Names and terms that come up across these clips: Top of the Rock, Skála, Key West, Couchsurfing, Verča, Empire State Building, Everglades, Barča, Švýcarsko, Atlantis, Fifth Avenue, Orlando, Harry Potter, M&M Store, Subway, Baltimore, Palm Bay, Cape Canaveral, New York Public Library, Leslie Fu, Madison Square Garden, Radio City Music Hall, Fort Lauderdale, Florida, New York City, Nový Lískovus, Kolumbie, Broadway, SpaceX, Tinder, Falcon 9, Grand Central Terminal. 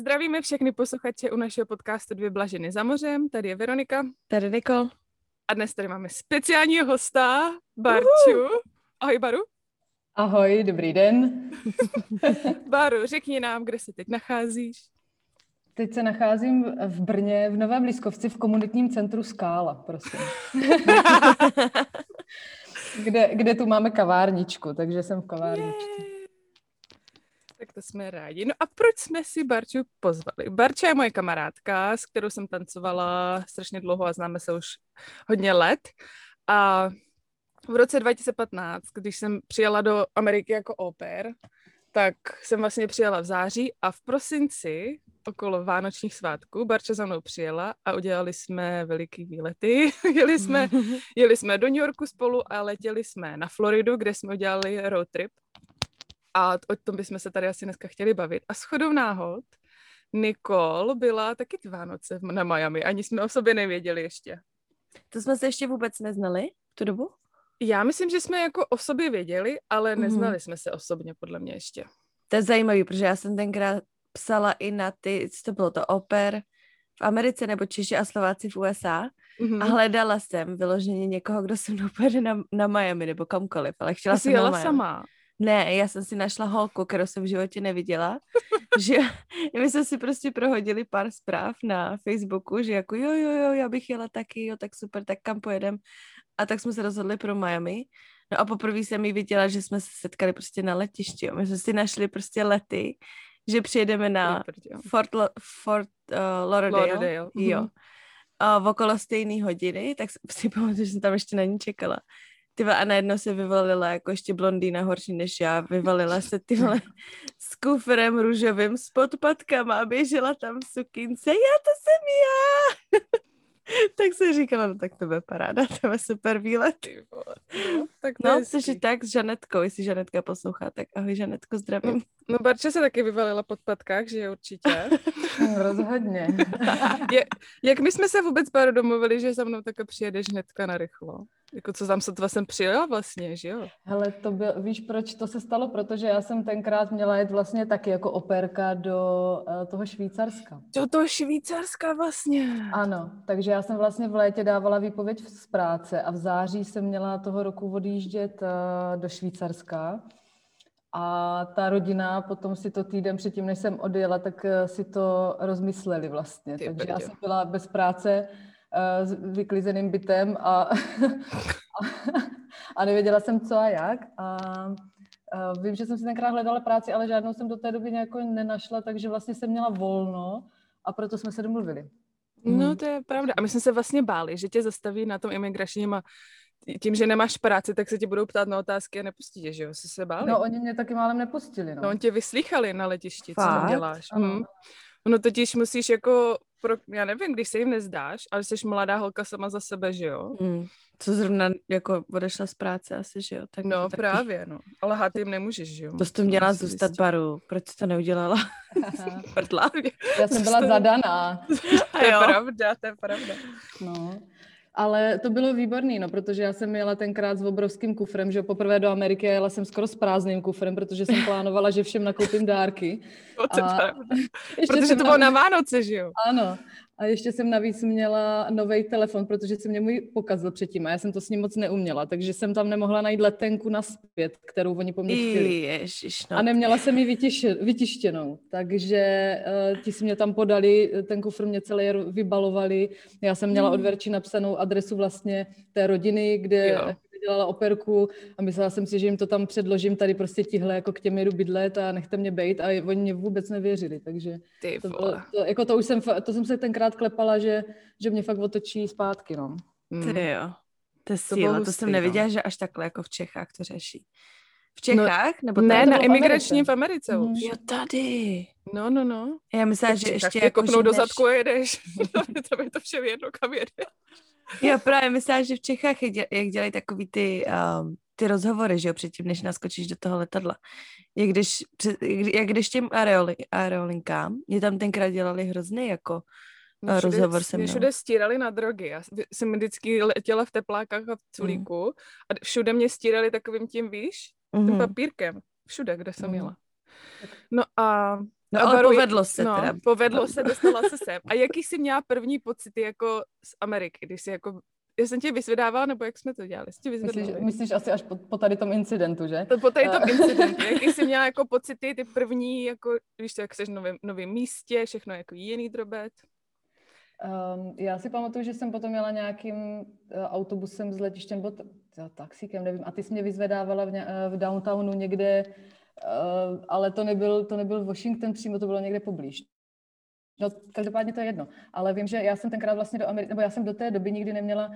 Zdravíme všechny posluchače u našeho podcastu Dvě blaženy za mořem. Tady je Veronika. Tady Nikol. A dnes tady máme speciálního hosta, Barču. Ahoj, Baru. Ahoj, dobrý den. Baru, řekni nám, kde se teď nacházíš. Teď se nacházím v Brně, v Novém Lískovci, v komunitním centru Skála, prosím. kde tu máme kavárničku, takže jsem v kavárničce. Yay. Tak to jsme rádi. No a proč jsme si Barču pozvali? Barča je moje kamarádka, s kterou jsem tancovala strašně dlouho a známe se už hodně let. A v roce 2015, když jsem přijela do Ameriky jako au pair, tak jsem vlastně přijela v září a v prosinci okolo vánočních svátků Barča za mnou přijela a udělali jsme veliký výlety. jeli jsme do New Yorku spolu a letěli jsme na Floridu, kde jsme udělali road trip. A o tom bychom se tady asi dneska chtěli bavit. A shodou náhod Nikol byla taky k Vánoce na Miami. Ani jsme o sobě nevěděli ještě. To jsme se ještě vůbec neznali tu dobu? Já myslím, že jsme jako o sobě věděli, ale neznali jsme se osobně podle mě ještě. To je zajímavý, protože já jsem tenkrát psala i na ty, co to bylo, to oper v Americe nebo Češi a Slováci v USA. A hledala jsem vyloženě někoho, kdo se mnou pojede na Miami nebo kamkoliv, ale chtěla jsem na Miami. Sama. Ne, já jsem si našla holku, kterou jsem v životě neviděla, že my jsme si prostě prohodili pár zpráv na Facebooku, že jako jo, já bych jela taky, jo, tak super, tak kam pojedem. A tak jsme se rozhodli pro Miami. No a poprvé jsem ji viděla, že jsme se setkali prostě na letišti, jo. My jsme si našli prostě lety, že přijedeme na Fort Lauderdale. Jo. A okolo stejné hodiny, tak si pamatuju, že jsem tam ještě na ní čekala. A najednou se vyvalila jako ještě blondýna horší než já, vyvalila se tyhle s kufrem růžovým s podpatkama a běžela tam v sukínce, já to jsem já! Tak se říkala, no tak to bude paráda, to bude super výlet. No, tak no, což je tak s Žanetkou, jestli Žanetka poslouchá, tak ahoj Žanetko, zdravím. No Barča se taky vyvalila pod patkách, že jo, určitě. Rozhodně. Jak my jsme se vůbec, Báro, domluvili, že za mnou taky přijedeš hnedka narychlo? Jako co tam sotva jsem přijela vlastně, že jo? Hele, to byl, víš proč to se stalo? Protože já jsem tenkrát měla jet vlastně taky jako operka do toho Švýcarska. Do toho Švýcarska vlastně. Ano, takže já jsem vlastně v létě dávala výpověď z práce a v září jsem měla toho roku odjíždět do Švýcarska. A ta rodina potom si to týden předtím, než jsem odjela, tak si to rozmysleli vlastně. Takže já jsem byla bez práce s vyklizeným bytem a nevěděla jsem co a jak. A vím, že jsem si tenkrát hledala práci, ale žádnou jsem do té doby nějakou nenašla, takže vlastně jsem měla volno a proto jsme se domluvili. No to je pravda. A my jsme se vlastně báli, že tě zastaví na tom imigračním a tím, že nemáš práci, tak se ti budou ptát na otázky a nepustí tě, že jo? Jsi se báli? No oni mě taky málem nepustili. No on tě vyslýchali na letišti, fakt? Co tam děláš. No totiž musíš jako, já nevím, když se jim nezdáš, ale jsi mladá holka sama za sebe, že jo? Co zrovna jako odešla z práce asi, že jo? Tak no taky... právě, no. Ale hát jim nemůžeš, že jo? To jsi to měla zůstat, Baru. Proč jsi to neudělala? Já jsem byla zadaná. To je pravda. No. Ale to bylo výborný, no, protože já jsem jela tenkrát s obrovským kufrem, že poprvé do Ameriky a jela jsem skoro s prázdným kufrem, protože jsem plánovala, že všem nakoupím dárky. Protože to bylo na Vánoce, že jo? Ano. A ještě jsem navíc měla novej telefon, protože se mě můj pokazil předtím a já jsem to s ním moc neuměla, takže jsem tam nemohla najít letenku nazpět, kterou oni po mně chtěli. Ježiš, no. A neměla jsem ji vytištěnou, takže ti si mě tam podali, ten kufr mě celý vybalovali. Já jsem měla od Verči napsanou adresu vlastně té rodiny, kde dělala operku a myslela jsem si, že jim to tam předložím tady prostě tihle, jako k těm jedu bydlet a nechte mě bejt a oni mě vůbec nevěřili, takže to jsem se tenkrát klepala, že mě fakt otočí zpátky, no. Ty jo, to je síla, to jsem neviděla, že až takhle jako v Čechách to řeší. V Čechách? No, nebo ne, na imigračním v Americe už. Jo, tady. No. Já myslela, že ještě jako kopnou do zadku a jedeš. To by to všem jedno, kam jedeš. Já právě myslela, že v Čechách, jak dělají takový ty rozhovory, že jo, předtím, než naskočíš do toho letadla. Jak když těm aerolinkám, mě tam tenkrát dělali hrozný jako rozhovor se mnou. Mě všude stírali na drogy. Já jsem vždycky letěla v teplákách a v culíku a všude mě stírali takovým tím papírkem. Všude, kde jsem jela. No a No ale povedlo se teda. Povedlo se, dostala se sem. A jaký jsi měla první pocity jako z Ameriky, když jsi jako... Já jsem tě vyzvedávala, nebo jak jsme to dělali? Myslíš asi až po tady tom incidentu, že? Po tady tom incidentu. Jaký jsi měla jako pocity, ty první, jako, víš to, jak jsi v novém místě, všechno jako jiný drobet? Já si pamatuju, že jsem potom jela nějakým autobusem s letištěm, nebo taxíkem, nevím, a ty jsi mě vyzvedávala v downtownu někde, ale to nebyl Washington přímo, to bylo někde poblíž. No, každopádně to je jedno, ale vím, že já jsem tenkrát vlastně do Ameriky, nebo já jsem do té doby nikdy neměla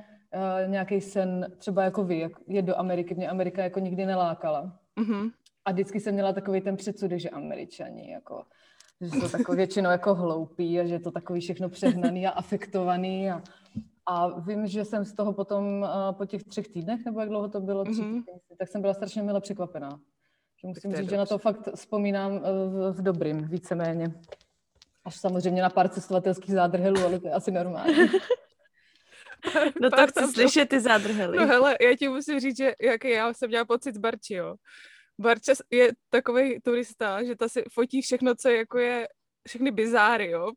nějaký sen, třeba jako vy, jak jet do Ameriky, mě Amerika jako nikdy nelákala. Mm-hmm. A vždycky jsem měla takový ten předsud, že Američani, jako, že jsou takový většinou jako hloupí a že je to takový všechno přehnaný a afektovaný. A vím, že jsem z toho potom po těch 3 týdnech, nebo jak dlouho to bylo, 3 týdny, tak jsem byla strašně mile překvapená. Že musím říct, že na to fakt vzpomínám v dobrým, víceméně. Až samozřejmě na pár cestovatelských zádrhelů, ale to je asi normální. No to chci slyšet, ty zádrhely. No hele, já ti musím říct, že já jsem měla pocit z Barči, jo. Barča je takovej turista, že ta si fotí všechno, co jako je, všechny bizáry, jo.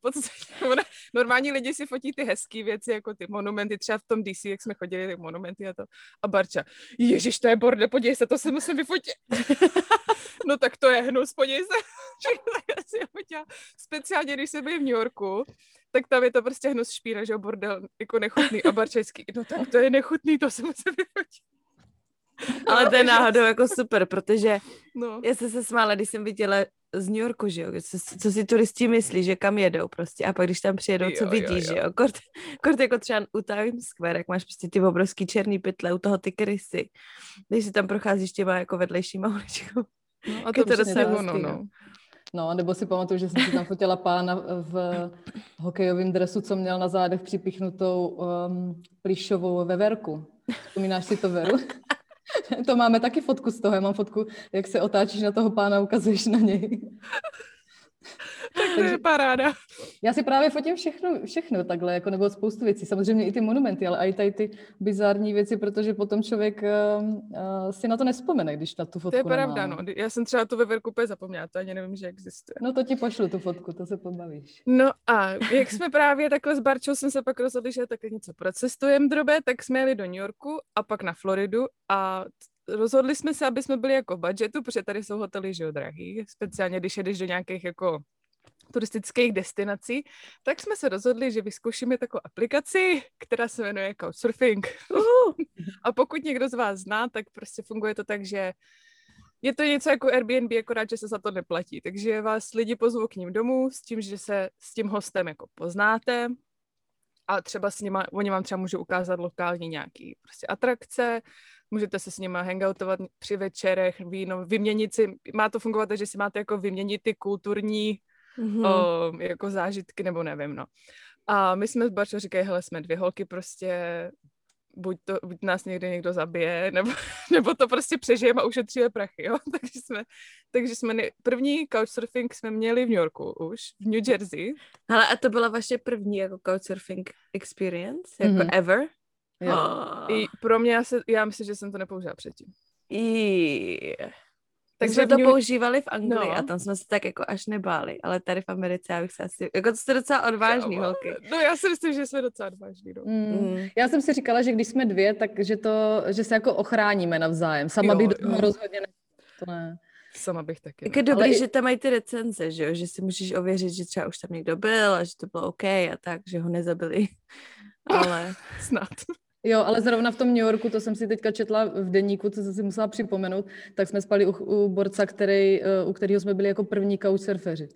Normální lidi si fotí ty hezký věci, jako ty monumenty, třeba v tom DC, jak jsme chodili, ty monumenty a to. A Barča, ježiš, to je bordel, podívej se, to se musím vyfotit. No tak to je hnus, podívej se. Já si ho chtěla. Speciálně, když jsem byl v New Yorku, tak tam je to prostě hnus špína, že jo, bordel, jako nechutný a barčejský. No tak to je nechutný, to se musím vyfotit. Ale to je náhodou jako super, protože já jsem se smála, když jsem viděla z New Yorku, že jo, co si turisti myslí, že kam jedou prostě a pak když tam přijedou, co vidí, že jo, kort jako třeba u Times Square, jak máš prostě ty obrovský černý pytle, u toho ty krysy, když si tam procházíš těma jako vedlejšíma uličkou. No a to přesně ono. No, nebo si pamatuju, že jsem si tam fotila pána v hokejovém dresu, co měl na zádech připichnutou plíšovou veverku. Vzpomínáš si to, Veru? To máme taky fotku z toho, já mám fotku, jak se otáčíš na toho pána, ukazuješ na něj. Takže paráda. Já si právě fotím všechno takhle, jako nebo spoustu věcí, samozřejmě i ty monumenty, ale i tady ty bizarní věci, protože potom člověk si na to nevzpomene, když na tu fotku nemá. To je pravda, no. Já jsem třeba tu veverku úplně zapomněla, to ani nevím, že existuje. No to ti pošlu tu fotku, to se pobavíš. No a jak jsme právě takhle s Barčou, jsem se pak rozhodli, že takhle něco procestujeme drobe, tak jsme jeli do New Yorku a pak na Floridu a rozhodli jsme se, aby jsme byli jako v budžetu, protože tady jsou hotely, že jo, drahý, speciálně když jedeš do nějakých jako turistických destinací, tak jsme se rozhodli, že vyzkoušíme takovou aplikaci, která se jmenuje Couchsurfing. A pokud někdo z vás zná, tak prostě funguje to tak, že je to něco jako Airbnb, akorát, že se za to neplatí. Takže vás lidi pozvou k ním domů s tím, že se s tím hostem jako poznáte a třeba s nima, oni vám třeba můžou ukázat lokální nějaký prostě atrakce, můžete se s nima hangoutovat při večerech, víno, vyměnit si, má to fungovat, takže si máte jako vyměnit ty kulturní jako zážitky, nebo nevím, no. A my jsme s Barčou říkají, hele, jsme 2 holky, prostě buď nás někdy někdo zabije, nebo to prostě přežijeme a ušetříme prachy, jo. Takže jsme první couchsurfing jsme měli v New Yorku už, v New Jersey. Hele, a to byla vaše první jako couchsurfing experience, jako ever? Yeah. I pro mě, já myslím, že jsem to nepoužila předtím. Takže jsme to používali v Anglii a tam jsme se tak jako až nebáli, ale tady v Americe já bych se asi... Jako to jste docela odvážný, holky. No já si myslím, že jsme docela odvážný. No. Já jsem si říkala, že když jsme 2, takže že se jako ochráníme navzájem. Sama bych rozhodně ne. To ne. Sama bych taky. Jak je dobrý, že tam mají ty recenze, že jo? Že si můžeš ověřit, že třeba už tam někdo byl a že to bylo OK a tak, že ho nezabili. Ale snad... Jo, ale zrovna v tom New Yorku, to jsem si teďka četla v deníku, co jsem si musela připomenout, tak jsme spali u borca, u kterého jsme byli jako první couchsurferi.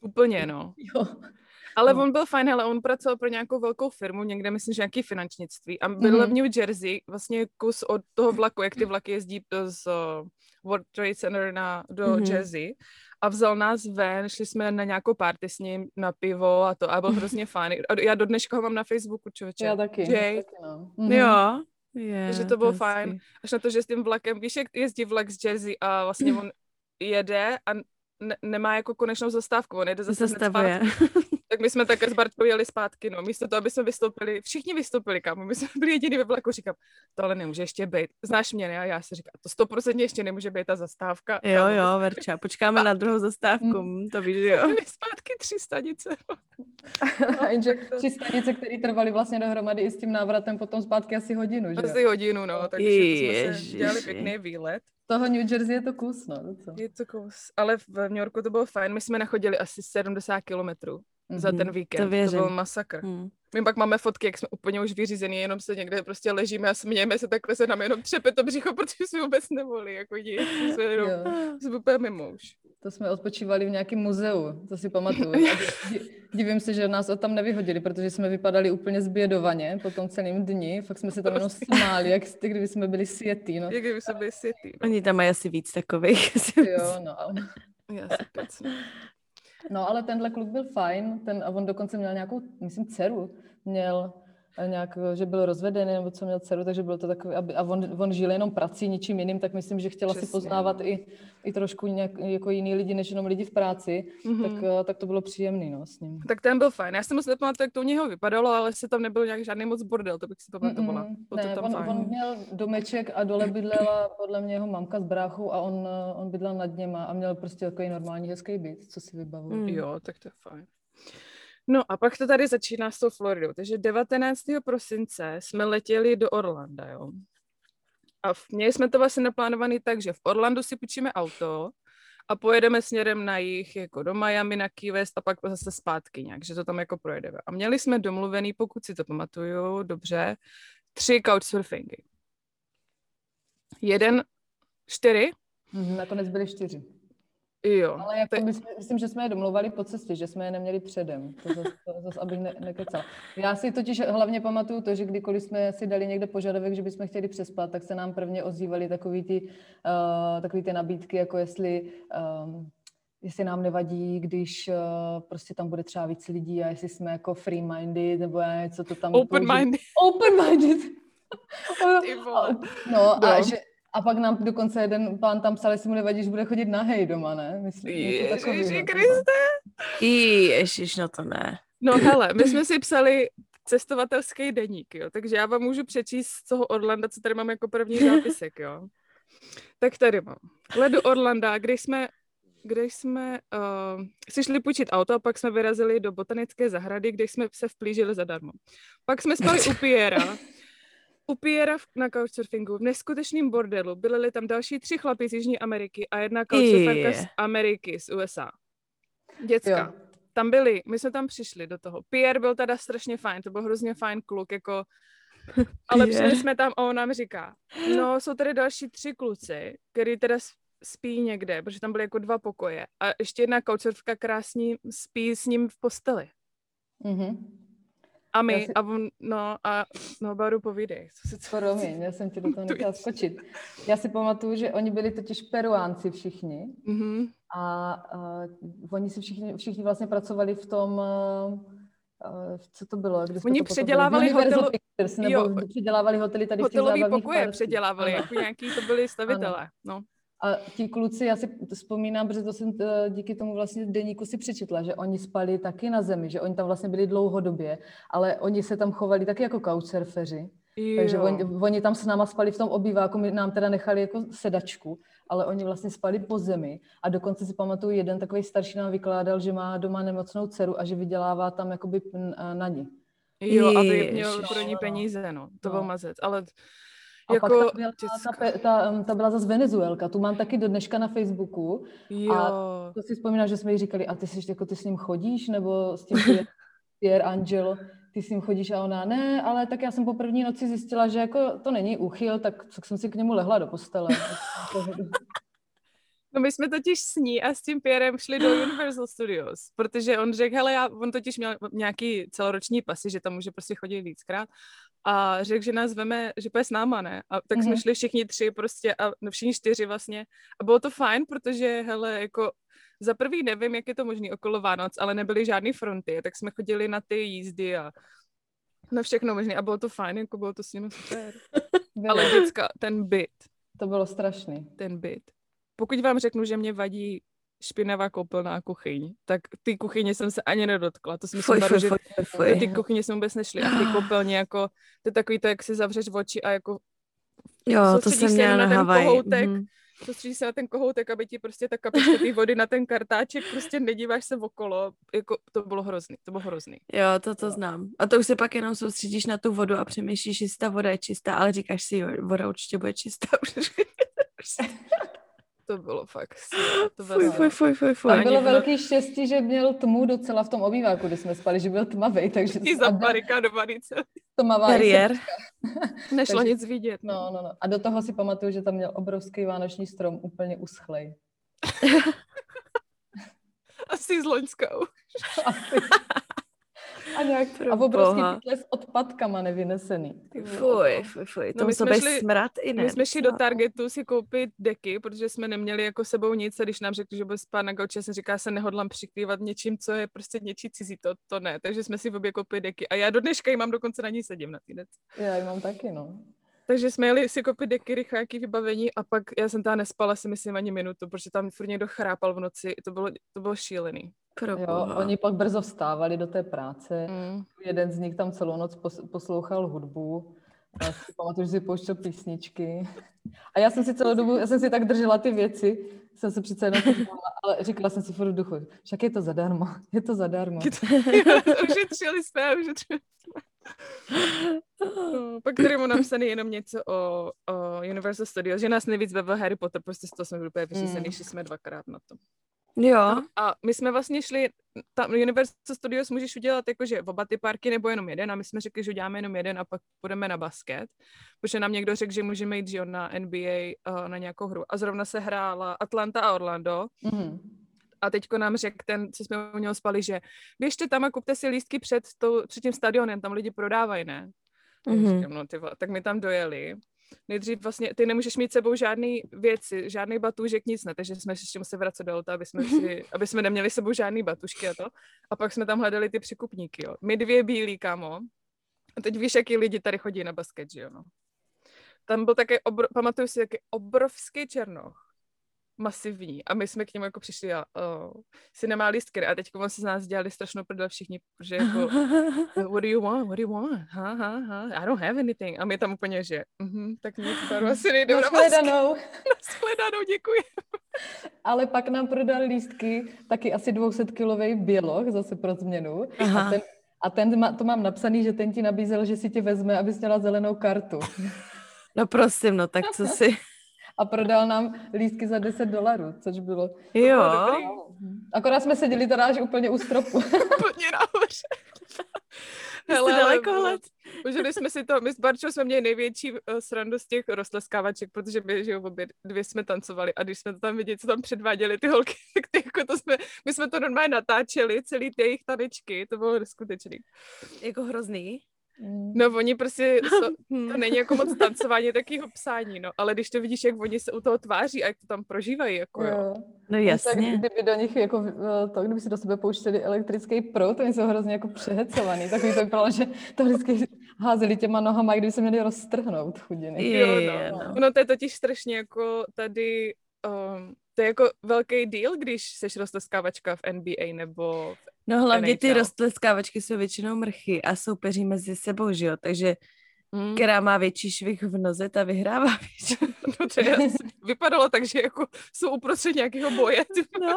Úplně, no. Jo. Ale on byl fajn, ale on pracoval pro nějakou velkou firmu, někde myslím, že nějaký finančnictví a byl v New Jersey, vlastně kus od toho vlaku, jak ty vlaky jezdí z World Trade Center do Jersey a vzal nás ven, šli jsme na nějakou party s ním, na pivo a to a byl hrozně fajn. A já do dneška ho mám na Facebooku, člověče. Já taky. Jo. Takže to bylo fajn. Až na to, že s tím vlakem, víš, jak jezdí vlak z Jersey a vlastně on jede a nemá jako konečnou zastávku, on jede zase zpátky. tak my jsme také s Barčou jeli zpátky, no, místo toho, aby jsme vystoupili, všichni vystoupili, kámo, my jsme byli jediný ve vlaku, říkám, tohle nemůže ještě být, znáš mě, ne? A já si říkám, to 100% ještě nemůže být ta zastávka. Jo, jo, Verča, počkáme na druhou zastávku, to víš, jo. My zpátky 3 stanice. A jenže 3 stanice, které trvaly vlastně dohromady i s tím návratem potom zpátky asi hodinu, že? Asi hodinu, no, takže jsme si dělali pěkný výlet. Toho New Jersey je to kus, no. Je to kus, ale v New Yorku to bylo fajn, my jsme nachodili asi 70 kilometrů za ten víkend, to byl masakr. My pak máme fotky, jak jsme úplně už vyřízení, jenom se někde prostě ležíme a smějeme se, takhle se nám jenom třepe to břicho, protože jsme vůbec nevolili, jako díky, jsme úplně mimo už. To jsme odpočívali v nějakém muzeu, to si pamatuju. Divím se, že nás tam nevyhodili, protože jsme vypadali úplně zbědovaně po tom celém dni. Fakt jsme se tam jenom smáli, jak kdyby jsme byli světí. No. Jak kdyby jsme byli světí. No. Oni tam mají asi víc takových. Jo, no. Já si pecnu. No, ale tenhle kluk byl fajn, ten, a on dokonce měl nějakou, myslím, dceru, měl nějak, že byl rozvedený, nebo co, měl dceru, takže bylo to takový, a on žil jenom prací, ničím jiným, tak myslím, že chtěla si poznávat i trošku nějak, jako jiný lidi, než jenom lidi v práci, tak to bylo příjemný, no, s ním. Tak ten byl fajn, já jsem moc nepamatuju, jak to u něho vypadalo, ale se tam nebyl nějak žádný moc bordel, to bych si pamatovala. Ne, on měl domeček a dole bydlela podle mě jeho mamka s bráchou a on bydlel nad něma a měl prostě takový normální hezký byt, co si vybavuju. Jo, tak to je fajn. No a pak to tady začíná s tou Floridou, takže 19. prosince jsme letěli do Orlanda, jo. A měli jsme to vlastně naplánovaný tak, že v Orlandu si půjčíme auto a pojedeme směrem na jih, jako do Miami, na Key West a pak zase zpátky nějak, že to tam jako projedeme. A měli jsme domluvený, pokud si to pamatuju dobře, 3 couchsurfingy. 4 Nakonec byly 4. Jo. Ale jako myslím, že jsme je domlouvali po cestě, že jsme je neměli předem, to zase abych nekecal. Já si totiž hlavně pamatuju to, že kdykoliv jsme si dali někde požadavek, že bychom chtěli přespat, tak se nám prvně ozývaly takový ty nabídky, jako jestli nám nevadí, když prostě tam bude třeba víc lidí a jestli jsme jako free-minded, nebo já něco to tam... Open-minded. Open-minded. No a že... A pak nám dokonce jeden pán tam psal, jestli mu nevadí, že bude chodit nahej doma, ne? Myslím, Ježiši Kriste! Ježiš, no to ne. No hele, my jsme si psali cestovatelský deník, jo, takže já vám můžu přečíst z toho Orlanda, co tady mám jako první zápisek, jo. Tak tady mám. Ledu Orlanda, kde jsme si šli půjčit auto a pak jsme vyrazili do botanické zahrady, kde jsme se vplížili zadarmo. Pak jsme spali u Piera. U Piera na couchsurfingu v neskutečném bordelu byli tam další 3 chlapy z Jižní Ameriky a jedna couchsurferka z Ameriky, z USA. Děcka, jo. Tam byli, my jsme tam přišli do toho. Pierre byl teda strašně fajn, to byl hrozně fajn kluk, jako... Ale přišli jsme tam a on nám říká, no jsou tady další 3 kluci, který teda spí někde, protože tam byly jako 2 pokoje a ještě jedna couchsurferka krásně spí s ním v posteli. Mhm. A my, si... a on, no, a no, Baru, povídej. Promiň, já jsem ti do toho nechtěla skočit. Já si pamatuju, že oni byli totiž Peruánci všichni a oni si všichni vlastně pracovali v tom, co to bylo? Oni předělávali hotely tady v těch zábavních pokoje předělávali, jako nějaký to byli stavitelé, no. A ti kluci, já si vzpomínám, protože to jsem díky tomu vlastně deníku si přečetla, že oni spali taky na zemi, že oni tam vlastně byli dlouhodobě, ale oni se tam chovali taky jako couchsurferi. Jo. Takže oni tam s náma spali v tom obýváku, my nám teda nechali jako sedačku, ale oni vlastně spali po zemi a dokonce si pamatuju, jeden takový starší nám vykládal, že má doma nemocnou dceru a že vydělává tam jakoby na ní. Jo, aby měl pro ní peníze, no. To byl mazec, ale... A jako pak ta byla zase Venezuelka, tu mám taky do dneška na Facebooku. Jo. A to si vzpomínám, že jsme jí říkali, a ty s ním chodíš, nebo s tím Pier Angelo, ty s ním chodíš a ona, ne, ale tak já jsem po první noci zjistila, že jako to není úchyl, tak jsem si k němu lehla do postele. No my jsme totiž s ní a s tím Pierrem šli do Universal Studios, protože on řekl, hele, on totiž měl nějaký celoroční pasy, že tam může prostě chodit víckrát a řekl, že nás veme, že půjde s náma, ne? A tak jsme šli všichni 3 prostě a všichni 4 vlastně a bylo to fajn, protože hele, jako za prvý nevím, jak je to možný okolo Vánoc, ale nebyly žádný fronty, tak jsme chodili na ty jízdy a na všechno možné a bylo to fajn, jako bylo to s ním super. Ale děcka, ten byt. To bylo strašný. Ten byt. Pokud vám řeknu, že mě vadí, špinavá koupelná a kuchyň. Tak ty kuchyně jsem se ani nedotkla. To jsem se ty kuchyně jsem vůbec nešly. A ty koupelně jako, to je takový to, jak si zavřeš oči a jako jo, to jsem měla na Havaji. Soustředíš se na ten kohoutek, aby ti prostě ta kapička té vody na ten kartáček, prostě nedíváš se okolo, jako to bylo hrozný. Jo, to znám. A to už se pak jenom soustředíš na tu vodu a přemýšlíš, jestli ta voda je čistá, ale říkáš si, jo, voda určitě bude čistá. To bylo fakt. To bylo velký štěstí, že měl tmu docela v tom obýváku, kde jsme spali, že byl tmavý, takže... I zabarikádovaný celý. Bariér. Nešlo takže, nic vidět. No. A do toho si pamatuju, že tam měl obrovský vánoční strom, úplně uschlej. Asi s loňskou. Asi. A nějak obrovský pytles odpadkama nevynesený. Fuj, to musel být smrad i ne. My jsme šli do Targetu si koupit deky, protože jsme neměli jako sebou nic a když nám řekli, že bude spát na gauči, jsem říkala, se nehodlám přikrývat něčím, co je prostě něčí cizí, to ne. Takže jsme si obě koupili deky a já do dneška ji mám, dokonce na ní sedím na týdec. Já ji mám taky, no. Takže jsme jeli si koupit deky, rychláky, vybavení a pak já jsem tam nespala si myslím ani minutu, protože tam furt někdo chrápal v noci, to bylo šílený. Jo, oni pak brzo vstávali do té práce. Jeden z nich tam celou noc poslouchal hudbu. Já si pamatuju, že si pouštěl písničky. A já jsem si celou dobu, tak držela ty věci, jsem se přece jenom podívala, ale říkala jsem si furt v duchu, však je to zadarmo. Ušetřili jsme. No, pak tady mu napsaný jenom něco o Universal Studios, že nás nejvíc bavil Harry Potter, prostě z toho jsme úplně vyřízený, že jsme dvakrát na to. Jo. A my jsme vlastně šli, tam Universal Studios můžeš udělat jakože oba ty parky nebo jenom jeden a my jsme řekli, že uděláme jenom jeden a pak půjdeme na basket, protože nám někdo řekl, že můžeme jít na NBA na nějakou hru a zrovna se hrála Atlanta a Orlando. Mm-hmm. A teďko nám řekl ten, co jsme u něho spali, že běžte tam a kupte si lístky před tím stadionem, tam lidi prodávají, ne? Mm-hmm. Říkám, tak my tam dojeli. Nejdřív vlastně, ty nemůžeš mít sebou žádný věci, žádný batůžek, nic ne, takže jsme ještě museli vracet do auta, aby jsme neměli sebou žádný batušky a to. A pak jsme tam hledali ty překupníky, jo. My dvě bílí, kámo. A teď víš, jaký lidi tady chodí na basket, že jo, no. Tam byl také, pamatuju si, taky obrovský černoch. Masivní. A my jsme k němu jako přišli a si nemá lístky. A teď on se z nás dělali strašnou prdel všichni, protože jako what do you want? Ha. I don't have anything. A my tam úplně, že tak nic, paru asi nejdou na basket. Nashledanou, děkuji. Ale pak nám prodali lístky taky asi 200-kilovej běloch, zase pro změnu. A ten to mám napsaný, že ten ti nabízel, že si tě vezme, abys měla zelenou kartu. No prosím, no tak co si... A prodal nám lístky za $10, což bylo... Jo. Dobrý. Akorát jsme seděli teda až úplně u stropu. Úplně nahoře. Hele, dalekohled. Užili jsme si to, my s Barčou jsme měli největší srandu z těch roztleskávaček, protože my, že obě dvě jsme tancovali a když jsme to tam viděli, co tam předváděli ty holky, tak my jsme to normálně natáčeli, celý ty jejich tanečky, to bylo neskutečný. Jako hrozný. No oni prostě, to není jako moc tancování, takýho psání, no, ale když to vidíš, jak oni se u toho tváří a jak to tam prožívají, jako jo. No jasně. Tak, kdyby do nich, jako to, kdyby si do sebe pouštěli elektrický proud, oni jsou hrozně jako přehecovaný, takový to vypadalo, že to vždycky házeli těma nohama, kdyby se měli roztrhnout chudiny. No to je totiž strašně jako tady, to je jako velký deal, když seš roztleskávačka v NBA nebo v No hlavně ty roztleskávačky jsou většinou mrchy a soupeří mezi sebou, že jo? Takže která má větší švih v noze, ta vyhrává většinou. No to je, vypadalo tak, že jako jsou uprostřed nějakého boje. No.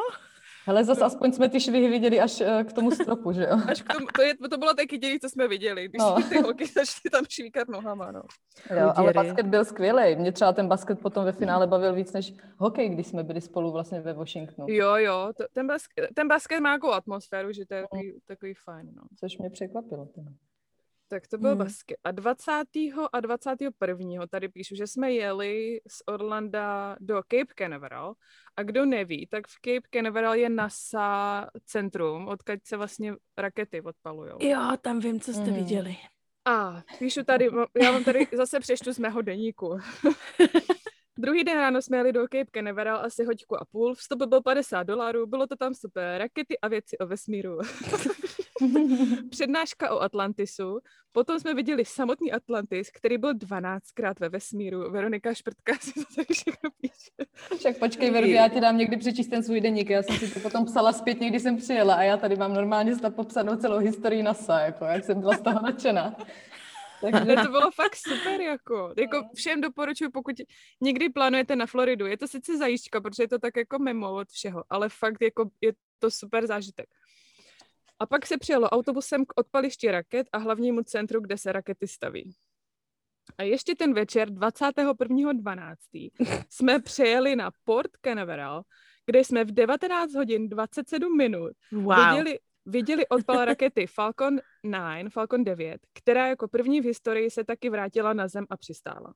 Hele, zase aspoň jsme ty švihy viděli až k tomu stropu, že jo? Až k tomu, to bylo taky dělí, co jsme viděli, když ty holky začaly tam švíkat nohama, no. Jo, ale basket byl skvělej. Mě třeba ten basket potom ve finále bavil víc než hokej, když jsme byli spolu vlastně ve Washingtonu. Jo, ten basket má jako atmosféru, že to je takový fajn, no. Což mě překvapilo. Tak to byl basket. A 20. a 21. tady píšu, že jsme jeli z Orlanda do Cape Canaveral a kdo neví, tak v Cape Canaveral je NASA centrum, odkud se vlastně rakety odpalujou. Jo, tam vím, co jste viděli. A píšu tady, já vám tady zase přečtu z mého deníku. Druhý den ráno jsme jeli do Cape Canaveral asi hoďku a půl, vstup byl $50, bylo to tam super, rakety a věci o vesmíru. Přednáška o Atlantisu. Potom jsme viděli samotný Atlantis, který byl 12krát ve vesmíru. Veronika Šprtka si to tak všechno píše. Však počkej, Veru, já ti dám někdy přečíst ten svůj deník. Já jsem si to potom psala zpětně, když jsem přijela a já tady mám normálně popsanou celou historii NASA, jako jak jsem byla z toho nadšená. Takže to bylo fakt super, jako všem doporučuji, pokud někdy plánujete na Floridu, je to sice zajíčka, protože je to tak jako mimo od všeho, ale fakt jako je to super zážitek. A pak se přijelo autobusem k odpališti raket a hlavnímu centru, kde se rakety staví. A ještě ten večer 21.12. jsme přejeli na Port Canaveral, kde jsme v 19:27 viděli odpal rakety Falcon 9, která jako první v historii se taky vrátila na zem a přistála.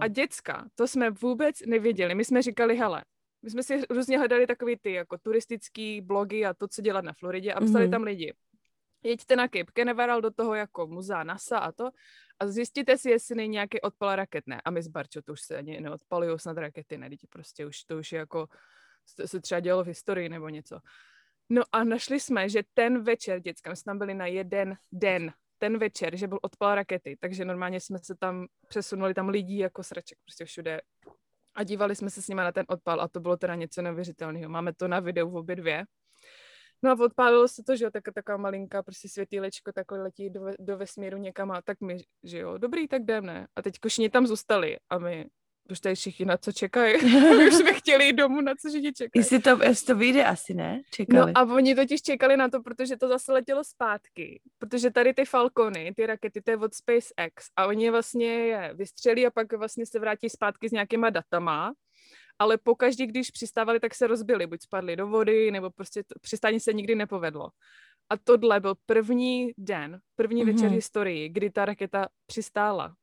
A děcka, to jsme vůbec nevěděli. My jsme říkali, hele, my jsme si různě hledali takový ty jako turistický blogy a to, co dělat na Floridě a psali tam lidi. Jeďte na Cape Canaveral do toho jako muzea NASA a to a zjistíte si, jestli není nějaký odpal raket. Ne, a my s Barčou to už se ani neodpalují snad rakety, ne, prostě už to už je jako se třeba dělo v historii nebo něco. No a našli jsme, že ten večer, děcka, my jsme tam byli na jeden den, ten večer, že byl odpal rakety, takže normálně jsme se tam přesunuli, tam lidí jako sraček prostě všude a dívali jsme se s nima na ten odpal a to bylo teda něco neuvěřitelného. Máme to na videu v obě dvě. No a odpálilo se to, že jo, taková malinká prostě světýlečko takhle letí do vesmíru někam a tak my, že jo, dobrý, tak jdem, ne? A teď košně tam zůstali a my... Už tady všichni na co čekají. Už jsme chtěli jít domů, na co všichni čekají. Jestli to vyjde asi, ne? Čekali. No a oni totiž čekali na to, protože to zase letělo zpátky. Protože tady ty Falcony, ty rakety, to je od SpaceX. A oni vlastně je vystřelí a pak vlastně se vrátí zpátky s nějakýma datama. Ale pokaždý, když přistávali, tak se rozbili. Buď spadli do vody, nebo prostě přistání se nikdy nepovedlo. A tohle byl první den, první večer historii, kdy ta raketa přistála.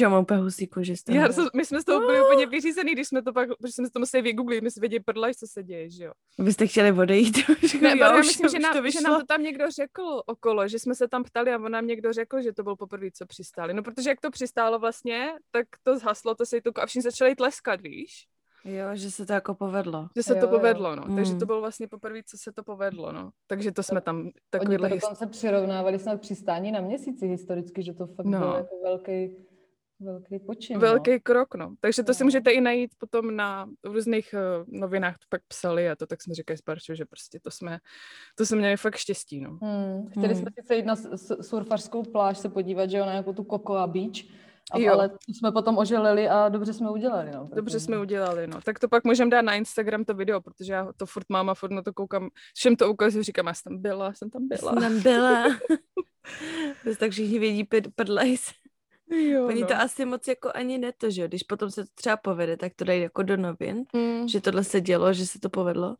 Já mám úplně husíku, že jste... My jsme z toho byli úplně vyřízený, když jsme to pak, protože jsme to museli vygooglit, my jsme věděli prdlaž, co se děje, že jo. Vy jste chtěli odejít? Ne, já myslím, že nám to tam někdo řekl okolo, že jsme se tam ptali a on nám někdo řekl, že to bylo poprvé, co přistáli. No protože jak to přistálo vlastně, tak to zhaslo, to sejtuko a všichni začali tleskat, víš? Jo, že se to jako povedlo. Že se to povedlo, no. Takže to bylo vlastně poprvé, co se to povedlo, no. Takže to jsme tam takovýhle... Oni to dokonce přirovnávali snad přistání na Měsíci historicky, že to fakt bylo jako velký počin. Velký krok, no. Takže to si můžete i najít potom na různých novinách, to pak psali a to, tak jsme říkali s Barčou, že prostě to jsme měli fakt štěstí, no. Chtěli jsme sice jít na surfařskou pláž se podívat, že jo, na nějakou tu Cocoa Beach, ale jsme potom oželeli a dobře jsme udělali, no. Dobře jsme udělali, no. Tak to pak můžeme dát na Instagram to video, protože já to furt mám a furt na to koukám, všem to ukazuju, říkám, já jsem tam byla. Tak všichni vědí prdlajs. Jo, oni to asi moc jako ani neto, že jo, když potom se to třeba povede, tak to dají jako do novin, že tohle se dělo, že se to povedlo,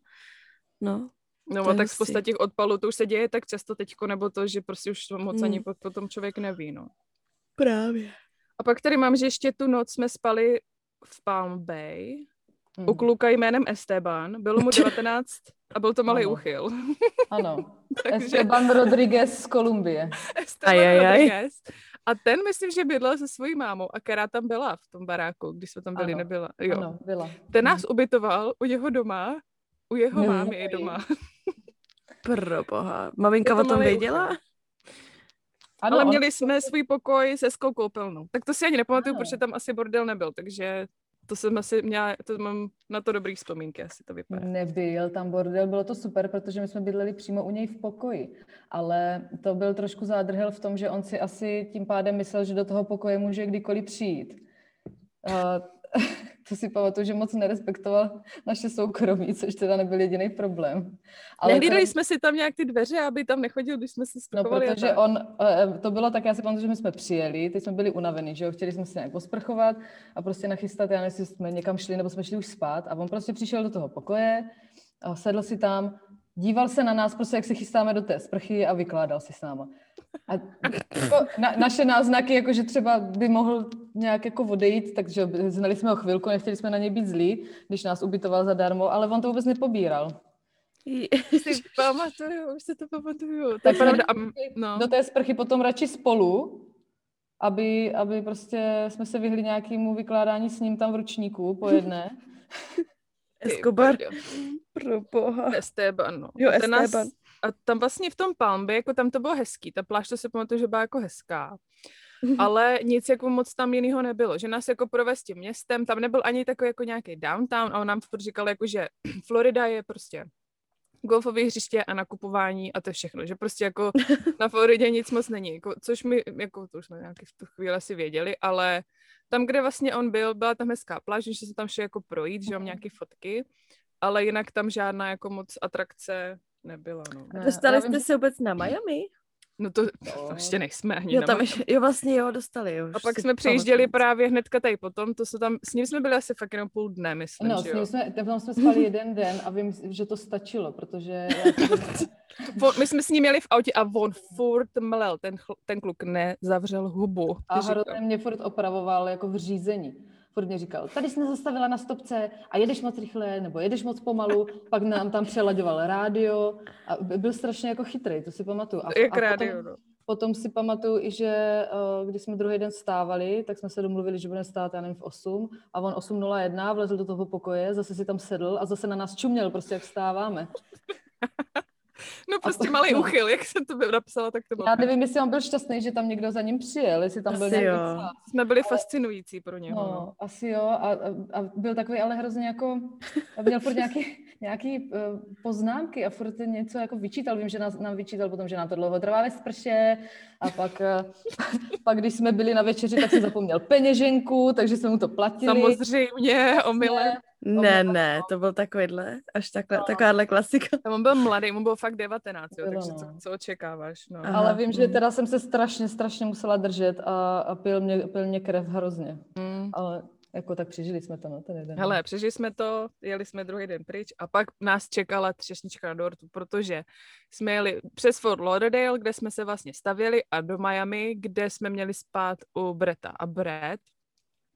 no. No a tak v podstatě odpalů to už se děje tak často teďko, nebo to, že prostě už moc ani potom člověk neví, no. Právě. A pak tady mám, že ještě tu noc jsme spali v Palm Bay, u kluka jménem Esteban, bylo mu 19 a byl to malej uchyl. Ano. Takže... Esteban Rodriguez z Kolumbie. Esteban Rodriguez. A ten, myslím, že bydlel se svojí mámou a která tam byla v tom baráku, když jsme tam byli, nebyla. Jo. Ano, byla. Ten nás ubytoval u jeho doma, u jeho mámy i doma. Proboha. Maminka o tom věděla? Ano, ale měli jsme svůj pokoj se hezkou koupelnou. Tak to si ani nepamatuju, protože tam asi bordel nebyl, takže... To jsem asi měla, to mám na to dobrý vzpomínky, asi to vypadá. Nebyl tam bordel, bylo to super, protože my jsme bydleli přímo u něj v pokoji, ale to byl trošku zádrhel v tom, že on si asi tím pádem myslel, že do toho pokoje může kdykoliv přijít. To si pamatuju, že moc nerespektoval naše soukromí, což teda nebyl jediný problém. Nehlídali jsme si tam nějak ty dveře, aby tam nechodil, když jsme si sprchovali. No, protože on, to bylo tak, já si pamatuju, že my jsme přijeli, teď jsme byli unavení, že jo, chtěli jsme si nějak posprchovat a prostě nachystat, já nevím, jestli jsme někam šli, nebo jsme šli už spát a on prostě přišel do toho pokoje, sedl si tam, díval se na nás prostě, jak se chystáme do té sprchy a vykládal si s náma. A naše náznaky, jako že třeba by mohl nějak jako odejít, takže znali jsme ho chvilku, nechtěli jsme na něj být zlí, když nás ubytoval zadarmo, ale on to vůbec nepobíral. Už se to pamatuju. Tak do té sprchy potom radši spolu, aby prostě jsme se vyhli nějakému vykládání s ním tam v ručníku po jedné. Escobar. Pro boha. Esteban, no. Jo, Esteban. A tam vlastně v tom Palm Bay, jako tam to bylo hezký, ta pláž to se pamatuju, že byla jako hezká. Ale nic jako moc tam jinýho nebylo, že nás jako provést tím městem, tam nebyl ani takový jako nějaký downtown a on nám říkal jako, že Florida je prostě golfové hřiště a nakupování a to je všechno, že prostě jako na Floridě nic moc není, jako, což my jako to už jsme nějaký v tu chvíli asi věděli, ale tam, kde vlastně on byl, byla tam hezká pláž, že se tam šel jako projít, že mám nějaký fotky, ale jinak tam žádná jako moc atrakce nebyla. No. Dostali jste se vůbec na Miami? No to no. Ještě nejsme ani. Jo, tam ještě, jo vlastně jo, dostali. Jo, a pak jsme přejižděli právě hnedka tady potom, to se tam, s ním jsme byli asi fakt jenom půl dne, myslím, no, že jo. No, jsme spali jeden den a vím, že to stačilo, protože... My jsme s ním jeli v autě a on furt mlel, ten kluk nezavřel hubu. A hrozně mě furt opravoval jako v řízení. Furt mě říkal, tady jsi nezastavila na stopce a jedeš moc rychle, nebo jedeš moc pomalu, pak nám tam přelaďoval rádio a byl strašně jako chytrý, to si pamatuju. Potom si pamatuju i, že když jsme druhý den vstávali, tak jsme se domluvili, že budeme stát, já nevím, v 8 a on 8:01 vlezl do toho pokoje, zase si tam sedl a zase na nás čuměl, prostě jak vstáváme. No prostě malý uchyl, jak jsem to napsala, tak to bylo. Já nevím, jestli on byl šťastný, že tam někdo za ním přijel, jestli tam asi byl někdo. Jsme byli fascinující pro něho. No, asi jo, a byl takový ale hrozně jako, měl furt nějaký poznámky a furt něco jako vyčítal. Vím, že nám vyčítal potom, že nám to dlouho trvá ve sprše a pak když jsme byli na večeři, tak si zapomněl peněženku, takže jsme mu to platili. Samozřejmě, omylem. Ne, to byl takovýhle, až takováhle klasika. On byl mladý, mu bylo fakt 19, jo, takže co očekáváš? No. Aha. Ale vím, že teda jsem se strašně musela držet a pil mě krev hrozně. Ale jako tak přežili jsme to, no, ten jeden. Hele, přežili jsme to, jeli jsme druhý den pryč a pak nás čekala třešnička na dortu, protože jsme jeli přes Fort Lauderdale, kde jsme se vlastně stavěli a do Miami, kde jsme měli spát u Breta a Brett.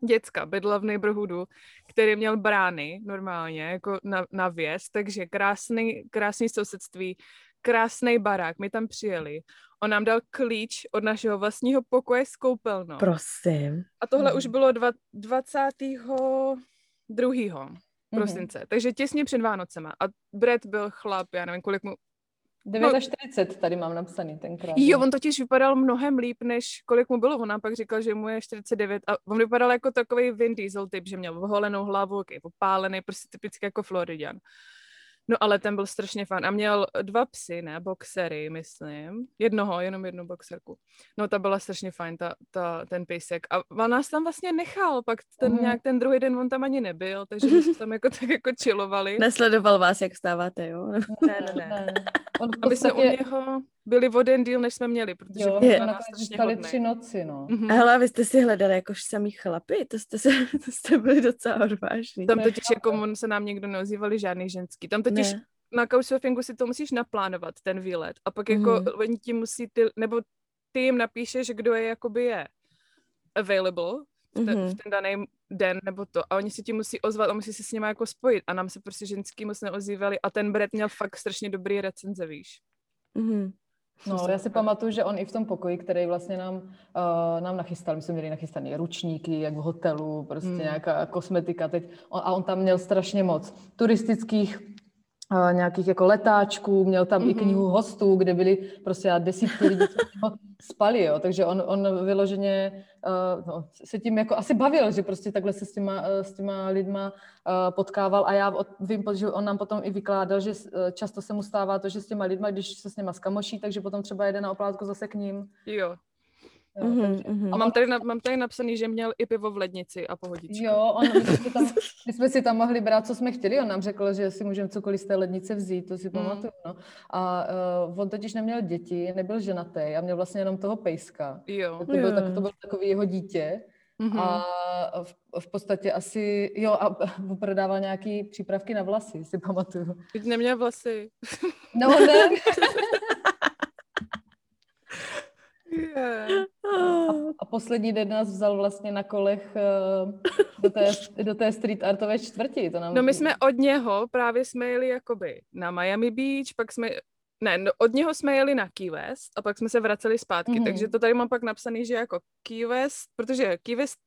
Děcka bydla v neighborhoodu, který měl brány normálně, jako na vjezd, takže krásný sousedství, krásný barák, my tam přijeli. On nám dal klíč od našeho vlastního pokoje s koupelnou. Prosím. A tohle už bylo 22. prosince, takže těsně před Vánocema. A Brett byl chlap, já nevím, kolik mu... 49 tady mám napsaný tenkrát. Jo, on totiž vypadal mnohem líp, než kolik mu bylo. On nám pak říkal, že mu je 49 a on vypadal jako takový Vin Diesel typ, že měl oholenou hlavu, opálený, prostě typicky jako Floridian. No ale ten byl strašně fajn a měl 2 psy, ne, boxery, myslím. Jenom jednu boxerku. No ta byla strašně fajn, ten pejsek. A on nás tam vlastně nechal, pak nějak ten druhý den on tam ani nebyl, takže my jsme tam jako tak jako chillovali. Nesledoval vás, jak stáváte, jo? Ne. Aby se u něho byli o den díl, než jsme měli, protože byl nás strašně hodný. 3 noci, no. Hele, vy jste si hledali jakož samý chlapy, to jste byli docela odvážní. Tam totiž jako on se nám někdo neozývali, žádný ženský. Tam totiž na Couchsurfingu si to musíš naplánovat, ten výlet. A pak jako oni ti musí, nebo ty jim napíšeš, kdo je jakoby je available v ten daný den nebo to. A oni si ti musí ozvat a musí se s nimi jako spojit. A nám se prostě ženský moc neozývali. A ten Brett měl fakt strašně dobrý recenze, víš. Mhm. No, já si pamatuju, že on i v tom pokoji, který vlastně nám nachystal, my jsme měli nachystané ručníky, jak v hotelu, prostě nějaká kosmetika teď. On tam měl strašně moc turistických nějakých jako letáčků, měl tam i knihu hostů, kde byly prostě 10 lidí, co spali, jo, takže on vyloženě se tím jako asi bavil, že prostě takhle se s těma lidma potkával a já vím, že on nám potom i vykládal, že často se mu stává to, že s těma lidma, když se s nima skamoší, takže potom třeba jede na oplátku zase k ním. Jo, A mám tady napsaný, že měl i pivo v lednici a pohodičku. Jo, my jsme si tam mohli brát, co jsme chtěli. On nám řekl, že si můžeme cokoliv z té lednice vzít, to si pamatuju. No. A on totiž neměl děti, nebyl ženatý a měl vlastně jenom toho pejska. To bylo takový jeho dítě. A v podstatě asi, a prodával nějaký přípravky na vlasy, si pamatuju. Teď neměl vlasy. No, ne. A poslední den nás vzal vlastně na kolech do té street artové čtvrti. My jsme od něho právě jsme jeli jakoby na Miami Beach, od něho jsme jeli na Key West a pak jsme se vraceli zpátky, takže to tady mám pak napsaný, že jako Key West, protože Key West,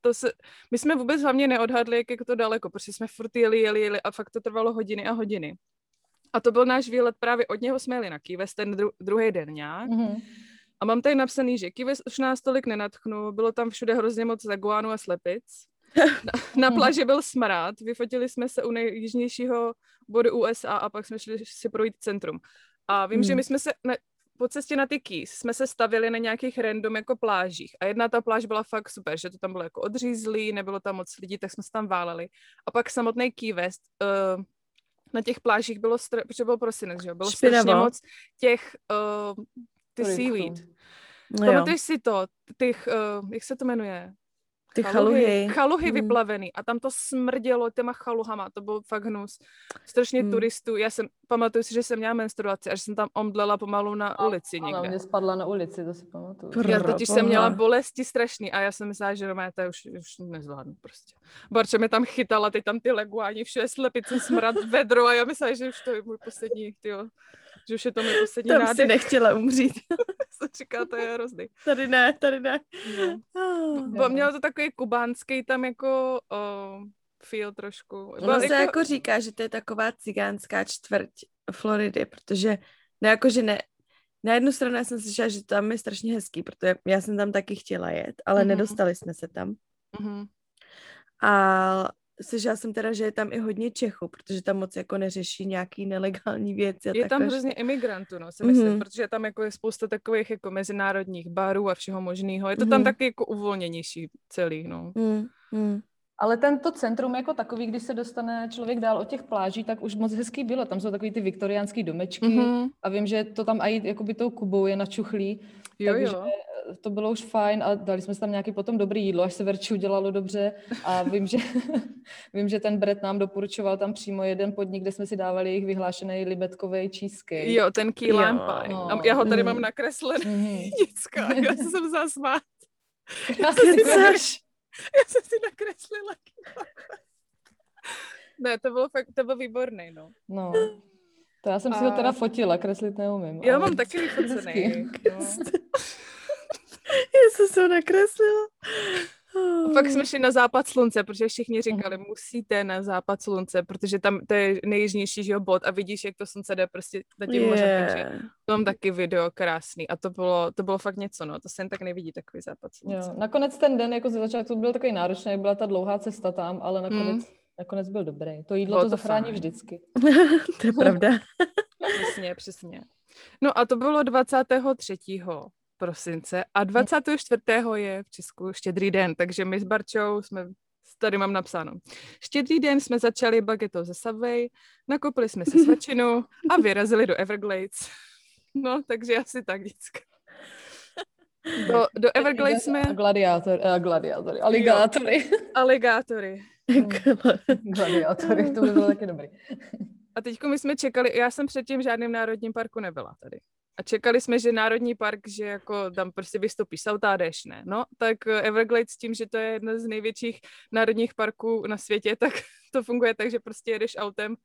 my jsme vůbec hlavně neodhadli, jak je to daleko, protože jsme furt jeli a fakt to trvalo hodiny a hodiny. A to byl náš výlet, právě od něho jsme jeli na Key West ten druhý den nějak. Mm-hmm. A mám tady napsaný, že Key West už nás tolik nenatchnul, bylo tam všude hrozně moc zaguánů a slepic. Na pláži byl smrad, vyfotili jsme se u nejjižnějšího bodu USA a pak jsme šli si projít centrum. A vím, že my jsme se po cestě na ty Keys jsme se stavili na nějakých random jako plážích. A jedna ta pláž byla fakt super, že to tam bylo jako odřízlý, nebylo tam moc lidí, tak jsme se tam váleli. A pak samotný Key West, na těch plážích bylo, protože byl prosinec, že jo? Bylo strašně moc těch ty seaweed. No pamatuješ si to, těch, jak se to jmenuje? Ty chaluhy. Chaluhy vyplavený. A tam to smrdělo těma chaluhama. To byl fakt hnus. Strašně turistů. Já jsem, pamatuju si, že jsem měla menstruaci, až jsem tam omdlela pomalu na ulici někde. Ano, mě spadla na ulici, to si pamatuju. Já totiž jsem měla bolesti strašný a já jsem myslela, že to už nezvládnu prostě. Barča mě tam chytala, teď tam ty leguáni, všude slepice, smrad, vedro a já myslela, že už to je můj poslední, že už je to můj poslední nádech. Tam si nechtěla umřít. Co říká, to je hrozný. Tady ne. No. Mělo to takový kubánský tam jako feel trošku. Ono se jako říká, že to je taková cigánská čtvrť Floridy, protože no jakože ne, na jednu stranu já jsem slyšela, že tam je strašně hezký, protože já jsem tam taky chtěla jet, ale nedostali jsme se tam. Mm-hmm. A slyšela jsem teda, že je tam i hodně Čechů, protože tam moc jako neřeší nějaký nelegální věci. Je tam hrozně imigrantů, no, si myslím, protože tam jako je spousta takových jako mezinárodních barů a všeho možného. Je to tam taky jako uvolněnější celý, no. Ale tento centrum jako takový, když se dostane člověk dál od těch pláží, tak už moc hezký bylo. Tam jsou takový ty viktoriánský domečky a vím, že to tam aj jakoby tou Kubou je načuchlý. Takže to bylo už fajn a dali jsme si tam nějaký potom dobrý jídlo, až se Verči udělalo dobře a vím, že ten Brett nám doporučoval tam přímo jeden podnik, kde jsme si dávali jejich vyhlášený libetkovej cheesecake. Jo, ten key lime pie. No. Já ho tady mám nakreslený. Děcka, já jsem zasmát. Já jsem si nakreslila. Ne, to byl výborný, no. No, to já jsem si ho teda fotila, kreslit neumím. Já mám taky vyfocený. No. Já jsem se ho nakreslila. A pak jsme šli na západ slunce, protože všichni říkali, musíte na západ slunce, protože tam to je nejjižnější bod a vidíš, jak to slunce jde prostě na tím moře. Takže to mám taky video krásný a to bylo fakt něco, no, to se jen tak nevidí takový západ slunce. Jo, nakonec ten den, jako ze začátku byl takový náročný, byla ta dlouhá cesta tam, ale nakonec byl dobrý. To jídlo to zachrání vždycky. To je pravda. Přesně. No a to bylo 23. prosince a 24. je v Česku Štědrý den, takže my s Barčou jsme, tady mám napsáno, Štědrý den jsme začali bagetou ze Subway, nakoupili jsme si svačinu a vyrazili do Everglades. No, takže asi tak, děcka. Do Everglades jsme... Gladiátory, to by bylo taky dobrý. A teďko my jsme čekali, já jsem předtím v žádném národním parku nebyla tady. A čekali jsme, že národní park, že jako tam prostě vystoupíš z auta a jdeš, ne? No, tak Everglades tím, že to je jeden z největších národních parků na světě, tak to funguje tak, že prostě jedeš autem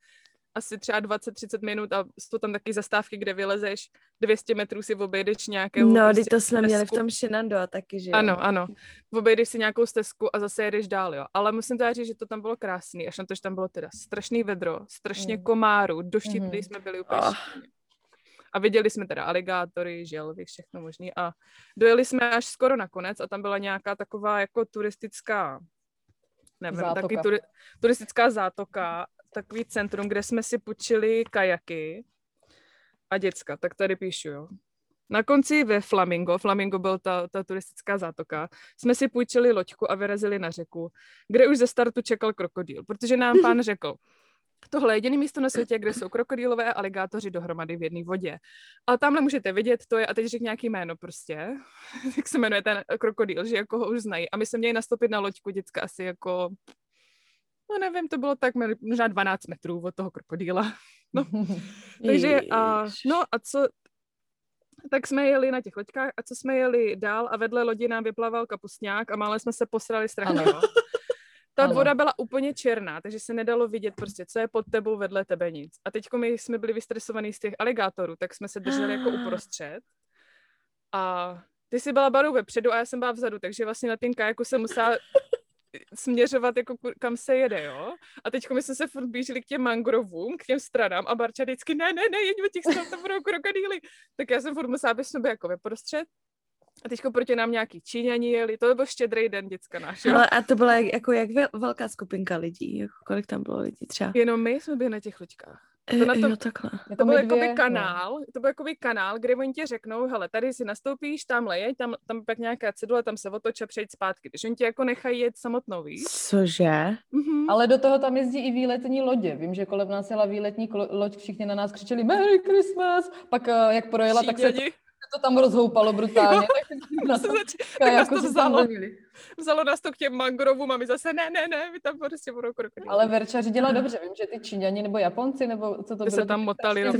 asi třeba 20-30 minut a jsou tam taky zastávky, kde vylezeš, 200 metrů si obejdeš nějakou stezku. No, teď to jsme měli v tom Shenandoah taky, že jo? Ano. Obejdeš si nějakou stezku a zase jedeš dál, jo. Ale musím teda říct, že to tam bylo krásný, až na to, že tam bylo teda strašný vedro, strašně komárů, doštítli jsme byli úplně a viděli jsme teda aligátory, želvy, všechno možné. A dojeli jsme až skoro na konec a tam byla nějaká taková jako turistická, zátoka. Taky turistická zátoka, takový centrum, kde jsme si půjčili kajaky a děcka, tak tady píšu, jo. Na konci ve Flamingo byl ta turistická zátoka, jsme si půjčili loďku a vyrazili na řeku, kde už ze startu čekal krokodýl, protože nám pán řekl, tohle je jediné místo na světě, kde jsou krokodýlové a aligátoři dohromady v jedné vodě. A tamhle můžete vidět, to je, a teď řekl nějaký jméno prostě, jak se jmenuje ten krokodýl, že jako ho už znají. A my jsme měli nastoupit na loďku, děcka asi jako, no nevím, to bylo tak možná 12 metrů od toho krokodýla. No. Takže, a co... Tak jsme jeli na těch loďkách a co jsme jeli dál a vedle lodi nám vyplaval kapustňák a mále jsme se posrali strašně. Ta voda byla úplně černá, takže se nedalo vidět prostě, co je pod tebou, vedle tebe nic. A teďko my jsme byli vystresovaní z těch aligátorů, tak jsme se drželi jako uprostřed. A ty jsi byla barou vepředu a já jsem byla vzadu, takže vlastně na tým kajaku jsem musela směřovat, jako kam se jede, jo. A teď my jsme se furt blížili k těm mangrovům, k těm stranám a Barča vždycky, ne, jeďme těch stran, tam budou krokodýly. Tak já jsem furt musela bez snoby jako veprostřed. A teďko proti nám nějaký Číňani jeli, to byl štědrý den, děcka náš. Ale a to byla jak velká skupinka lidí, jako kolik tam bylo lidí třeba? Jenom my jsme byli na těch loďkách. To byl jakoby kanál, kde oni ti řeknou, hele, tady si nastoupíš, tamhle jeď, tam pak nějaká cedule, tam se otoč a přejď zpátky, když oni ti jako nechají jet samotnou, víš? Cože? Mm-hmm. Ale do toho tam jezdí i výletní lodě, vím, že kolem nás jela výletní loď, všichni na nás křičeli Merry Christmas, pak jak projela, Číděni. Tak se to tam rozhoupalo brutálně. Vzalo nás to k těm mangrovům a my zase ne, my tam prostě budou krokodýly. Ale Verča řídila dobře, vím, že ty Číňani nebo Japonci, nebo co to bylo? Se tam motali, no.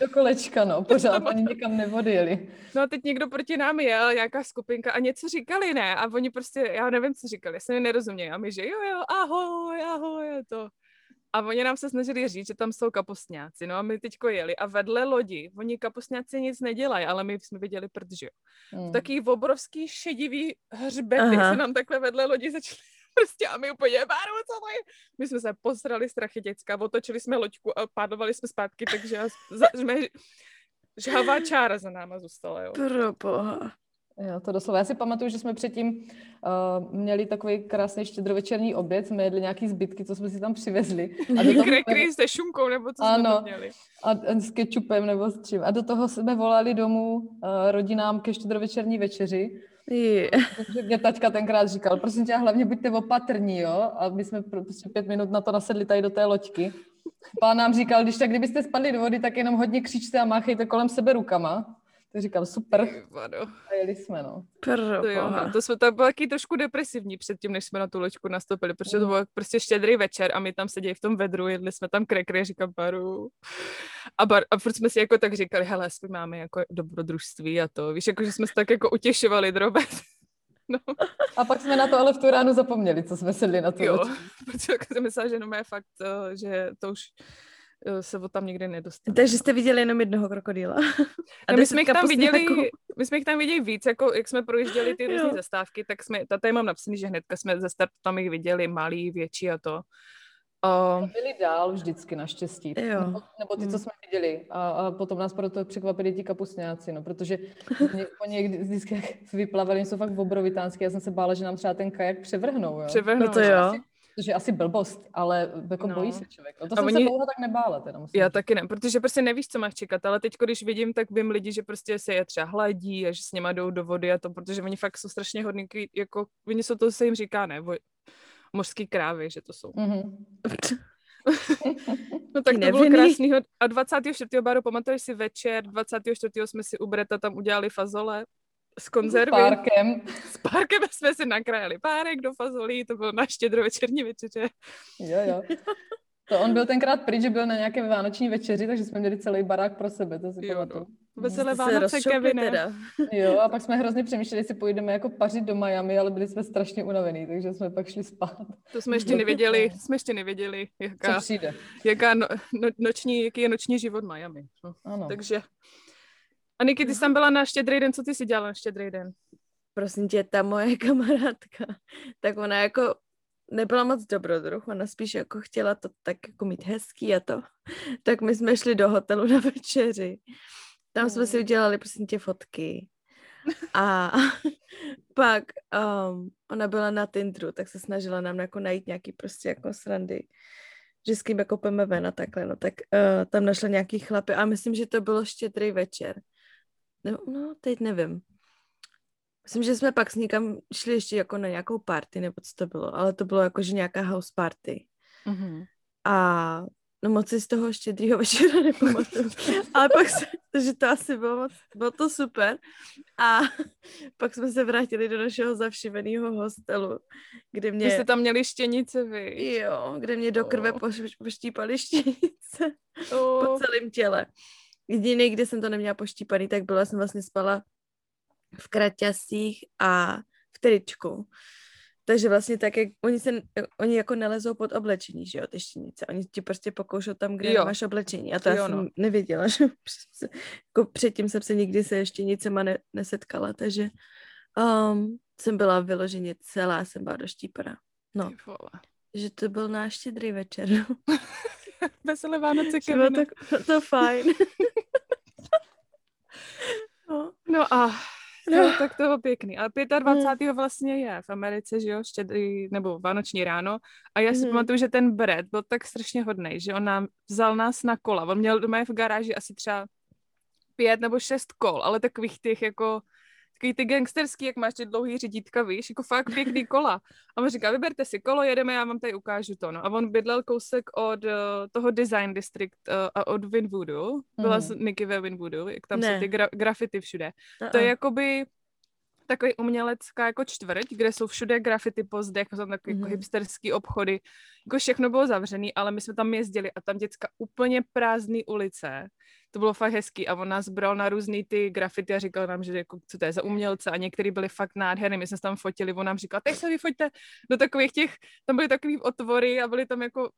Do kolečka, no, pořád ani nikam neodjeli. No a teď někdo proti nám jel, nějaká skupinka a něco říkali, ne, a oni prostě, já nevím, co říkali, já se mi nerozumějí a my, že jo, ahoj, to. A oni nám se snažili říct, že tam jsou kapustňáci. No a my teďko jeli a vedle lodi, oni kapustňáci nic nedělají, ale my jsme viděli prd, že jo. Taky obrovský šedivý hřbety se nám takhle vedle lodi začaly prostě a my úplně, co to je? My jsme se posrali strachy děcka, otočili jsme loďku a pádlovali jsme zpátky, takže žhavá čára za náma zůstala, jo. Proboha. Jo, to doslova. Já si pamatuju, že jsme předtím měli takový krásný štědrovečerní oběd, jsme jedli nějaký zbytky, co jsme si tam přivezli. Krekry se šunkou, nebo co jsme tam měli. A s kečupem, nebo s čím. A do toho jsme volali domů rodinám ke štědrovečerní večeři. Takže mě taťka tenkrát říkal, prosím tě, hlavně buďte opatrní, jo? A my jsme prostě 5 minut na to nasedli tady do té loďky. Pán nám říkal, když tak kdybyste spadli do vody, tak jenom hodně křičte a máchejte kolem sebe rukama. Říkal, super. A jeli jsme, no. To jsme tam byli taky trošku depresivní předtím, než jsme na tu loďku nastoupili, protože to byl prostě štědrý večer a my tam seděli v tom vedru, jedli jsme tam krekry, říkám, paru. A furt jsme si jako tak říkali, hele, aspoň máme jako dobrodružství a to, víš, jako že jsme se tak jako utěšovali drobet. No. A pak jsme na to ale v tu ránu zapomněli, co jsme sedli na tu loďku. Protože jako jsem myslela, že no je fakt, že to už se od tam nikdy nedostane. Takže jste viděli jenom jednoho krokodýla. No, my jsme jich tam viděli víc, jako jak jsme projížděli ty různé zastávky, tak jsme, tady mám napsaný, že hnedka jsme ze startu tam jich viděli, malý, větší a to. Byli dál vždycky naštěstí. Nebo ty, co jsme viděli. A potom nás proto překvapili ti kapustňáci, no, protože oni vždycky jak vyplavali, jsou fakt obrovitánský, já jsem se bála, že nám třeba ten kajak převrhnou. Jo? Převrhnou, no to jo. Což je asi blbost, ale jako bojí se člověk. No to a jsem se dlouho tak nebála. Teda musím já říct. Taky ne, protože prostě nevíš, co máš čekat, ale teď, když vidím, tak vím lidi, že prostě se je třeba hladí a že s nima jdou do vody a to, protože oni fakt jsou strašně hodní, jako, oni jsou to, se jim říká, ne, mořský krávy, že to jsou. Mm-hmm. No tak to bylo krásný. A 24. Báro, pamatuješ si večer, 24. jsme si u Breta tam udělali fazole. S konzervy. S párkem jsme si nakrájeli párek do fazolí, to bylo na štědrovečerní večeře. Jo. To on byl tenkrát pryč, že byl na nějaké vánoční večeři, takže jsme měli celý barák pro sebe, to si pamatuju. Veselé Vánoce, Kevine. Jo, a pak jsme hrozně přemýšleli, jestli pojedeme jako pařit do Miami, ale byli jsme strašně unavený, takže jsme pak šli spát. To jsme ještě nevěděli, jaký je noční život Miami. Ano. Takže... A Niky, ty jsi tam byla na štědrý den, co ty jsi dělala na štědrý den? Prosím tě, ta moje kamarádka, tak ona jako nebyla moc dobrodruh, ona spíš jako chtěla to tak jako mít hezký a to. Tak my jsme šli do hotelu na večeři. Tam jsme si udělali, prosím tě, fotky. A pak ona byla na Tinderu, tak se snažila nám jako najít nějaký prostě jako srandy, že s kým jako půjdeme ven a takhle. No tak tam našla nějaký chlapy a myslím, že to bylo štědrý večer. No, teď nevím. Myslím, že jsme pak s někam šli ještě jako na nějakou party, nebo co to bylo, ale to bylo jako, že nějaká house party. Mm-hmm. A no moc si z toho štědrýho večera nepamatuju. Ale pak se, že to asi bylo to super. A pak jsme se vrátili do našeho zavšiveného hostelu, kde mě... Vy jste tam měli štěnice, vy? Jo, kde mě do krve poštípali štěnice po celém těle. Jediný, kde jsem to neměla poštípaný, tak byla jsem vlastně spala v kraťasích a v tričku. Takže vlastně tak, jak oni jako nelezou pod oblečení, že jo, ty štěnice. Oni ti prostě pokoušou tam, kde máš oblečení. A to já jsem nevěděla, že jako předtím jsem se nikdy se štěnicema nesetkala, takže jsem byla vyloženě celá, jsem byla doštípaná. No, že to byl náš Štědrý večer. Veselé Vánoce, Kevin. To fajn. No, tak to bylo pěkný. Ale 25. vlastně je v Americe, že jo, štědrý, nebo vánoční ráno. A já si pamatuju, že ten Brad byl tak strašně hodnej, že on vzal nás na kola. On měl doma v garáži asi třeba 5 nebo 6 kol, ale takových těch jako, takový ty gangsterský, jak máš ty dlouhý řidítka, víš, jako fakt pěkný kola. A on říká, vyberte si kolo, jedeme, já vám tady ukážu to. No. A on bydlel kousek od toho Design District a od Winwoodu. Byla s Nikki ve Winwoodu, jak tam jsou ty graffiti všude. To je jakoby takový umělecká jako čtvrť, kde jsou všude graffiti po zdech, jsou tam takové jako hipsterský obchody. Jako všechno bylo zavřený, ale my jsme tam jezdili a tam děcka úplně prázdné ulice. To bylo fakt hezký a on nás bral na různý ty grafity a říkal nám, že jako, co to je za umělce a některý byli fakt nádherný, my jsme se tam fotili, on nám říkal, teď se vyfoťte do takových těch, tam byly takový otvory a byly tam jako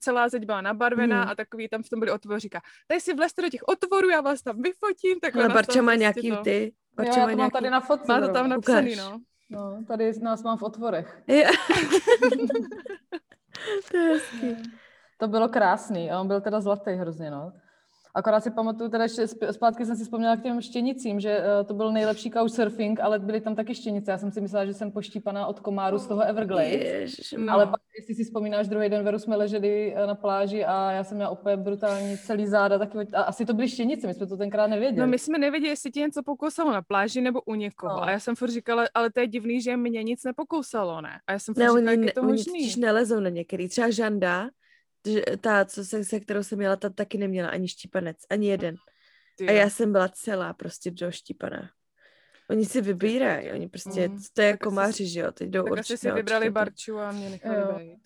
celá zeď byla nabarvená a takový tam v tom byly otvory, říká, tady si vlezte do těch otvorů, já vás tam vyfotím. Ale Barča má nějaký to. Ty. Barča já má to nějaký... tady na fotce. Má to tam napsaný, no. No. Tady nás mám v otvorech. To je hezký. To bylo krásný a on byl teda zlatý hrozně, no. Akorát si pamatuju, teda zpátky jsem si vzpomněla k těm štěnicím, že to byl nejlepší couchsurfing, ale byly tam taky štěnice. Já jsem si myslela, že jsem poštípaná od komáru z toho Everglades, ale pak, jestli si vzpomínáš, druhý den Veru jsme leželi na pláži a já jsem měla opět brutální celý záda, taky, a asi to byly štěnice, my jsme to tenkrát nevěděli. No my jsme nevěděli, jestli tě něco pokousalo na pláži nebo u někoho a já jsem furt říkala, ale to je divný, že mě nic nepokousalo, ne? A já jsem furt říkala, jak je to možný. Nelezou na některý, třeba Žanda. Ta, se kterou jsem jela, ta taky neměla ani štípanec, ani jeden. A já jsem byla celá prostě doštípaná. Oni si vybírají, oni prostě, to je komáři, že jo, teď jdou určitě. Tak asi si vybrali Barču a mě nechali bejít.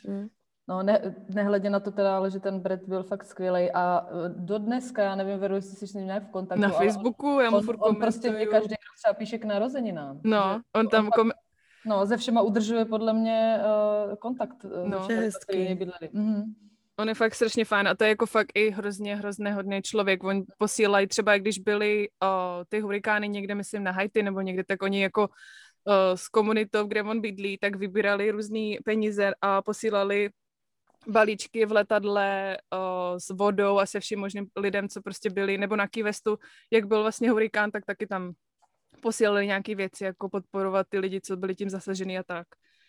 No, nehledě na to teda, ale že ten Brad byl fakt skvělej a do dneska, já nevím, Veru, jestli jsi s ním nějak v kontaktu. Na Facebooku, já mu furt komentuju. On prostě mě každý rok třeba píše k narozeninám. No, on tam ze všema udržuje podle mě kontakt. No, on je fakt strašně fajn a to je jako fakt i hrozně hodný člověk. Oni posílají třeba, když byly ty hurikány někde, myslím, na Haiti nebo někde, tak oni jako s komunitou, kde on bydlí, tak vybírali různý peníze a posílali balíčky v letadle s vodou a se vším možným lidem, co prostě byli, nebo na Key Westu, jak byl vlastně hurikán, tak taky tam posílali nějaké věci, jako podporovat ty lidi, co byli tím zasažený a tak.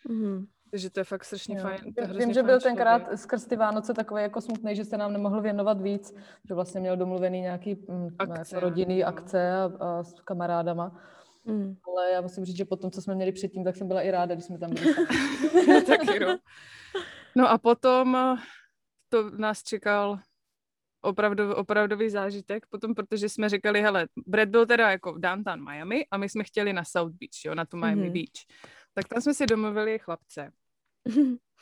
Mhm. Takže to je fakt strašně fajn. Vím, že byl tenkrát skrz ty Vánoce takový jako smutný, že se nám nemohl věnovat víc, že vlastně měl domluvený nějaký rodinný akce a s kamarádama. Ale já musím říct, že po tom, co jsme měli předtím, tak jsem byla i ráda, když jsme tam byli. Taky, no. No a potom to nás čekal opravdový zážitek potom, protože jsme říkali, hele, Brad byl teda jako v downtown Miami a my jsme chtěli na South Beach, jo, na tu Miami Beach. Tak tam jsme si domluvili chlapce,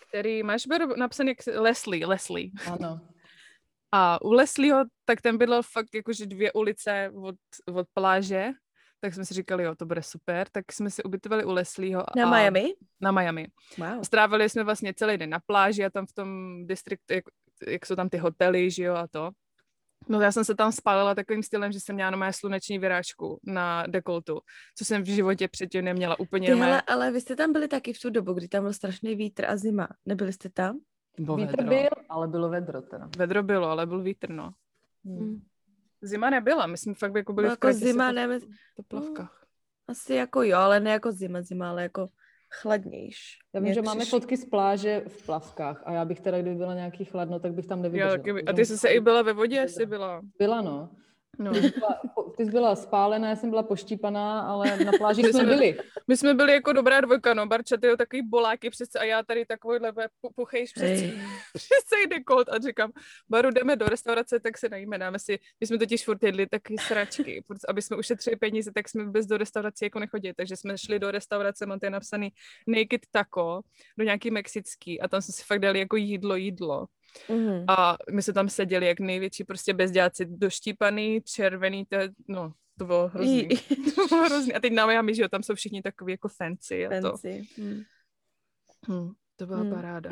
který máš napsaný jak Leslie. Ano. A u Leslieho, tak ten bydlel fakt jakože 2 ulice od pláže, tak jsme si říkali, jo, to bude super, tak jsme si ubytovali u Leslieho. Na Miami. Wow. Strávili jsme vlastně celý den na pláži a tam v tom distriktu, jak jsou tam ty hotely, že jo, a to. No já jsem se tam spálila takovým stylem, že jsem měla normálně sluneční vyrážku na dekoltu, co jsem v životě předtím neměla úplně. Ale vy jste tam byli taky v tu dobu, kdy tam byl strašný vítr a zima. Nebyli jste tam? Vítr byl, ale bylo vedro teda. Vedro bylo, ale byl vítr, no. Zima nebyla, my jsme fakt jako byli no, v jako zima, ne, to plavkách. Asi jako jo, ale ne jako zima, ale jako chladnější. Já vím, že máme fotky z pláže v plavkách a já bych teda, kdyby byla nějaký chladno, tak bych tam nevydržela. A ty jsi se i byla ve vodě? Byla, no. Ty jsi byla spálená, já jsem byla poštípaná, ale na pláži jsme byli. My jsme byli jako dobrá dvojka, no. Barča, ty jo, takový boláky přece a já tady takovýhle puchejš přece jde kolt a říkám, Baru, jdeme do restaurace, tak se najíme, dáme si, my jsme totiž furt jedli taky sračky, aby jsme ušetřili peníze, tak jsme bez do restaurace jako nechodili, takže jsme šli do restaurace, mám tady napsaný Naked Taco, do nějaký mexický a tam jsme si fakt dali jako jídlo. A my se tam seděli jak největší prostě bezděláci, doštípaný, červený, to bylo hrozný. A teď na Miami, že jo, tam jsou všichni takový jako fancy. A to. To byla paráda.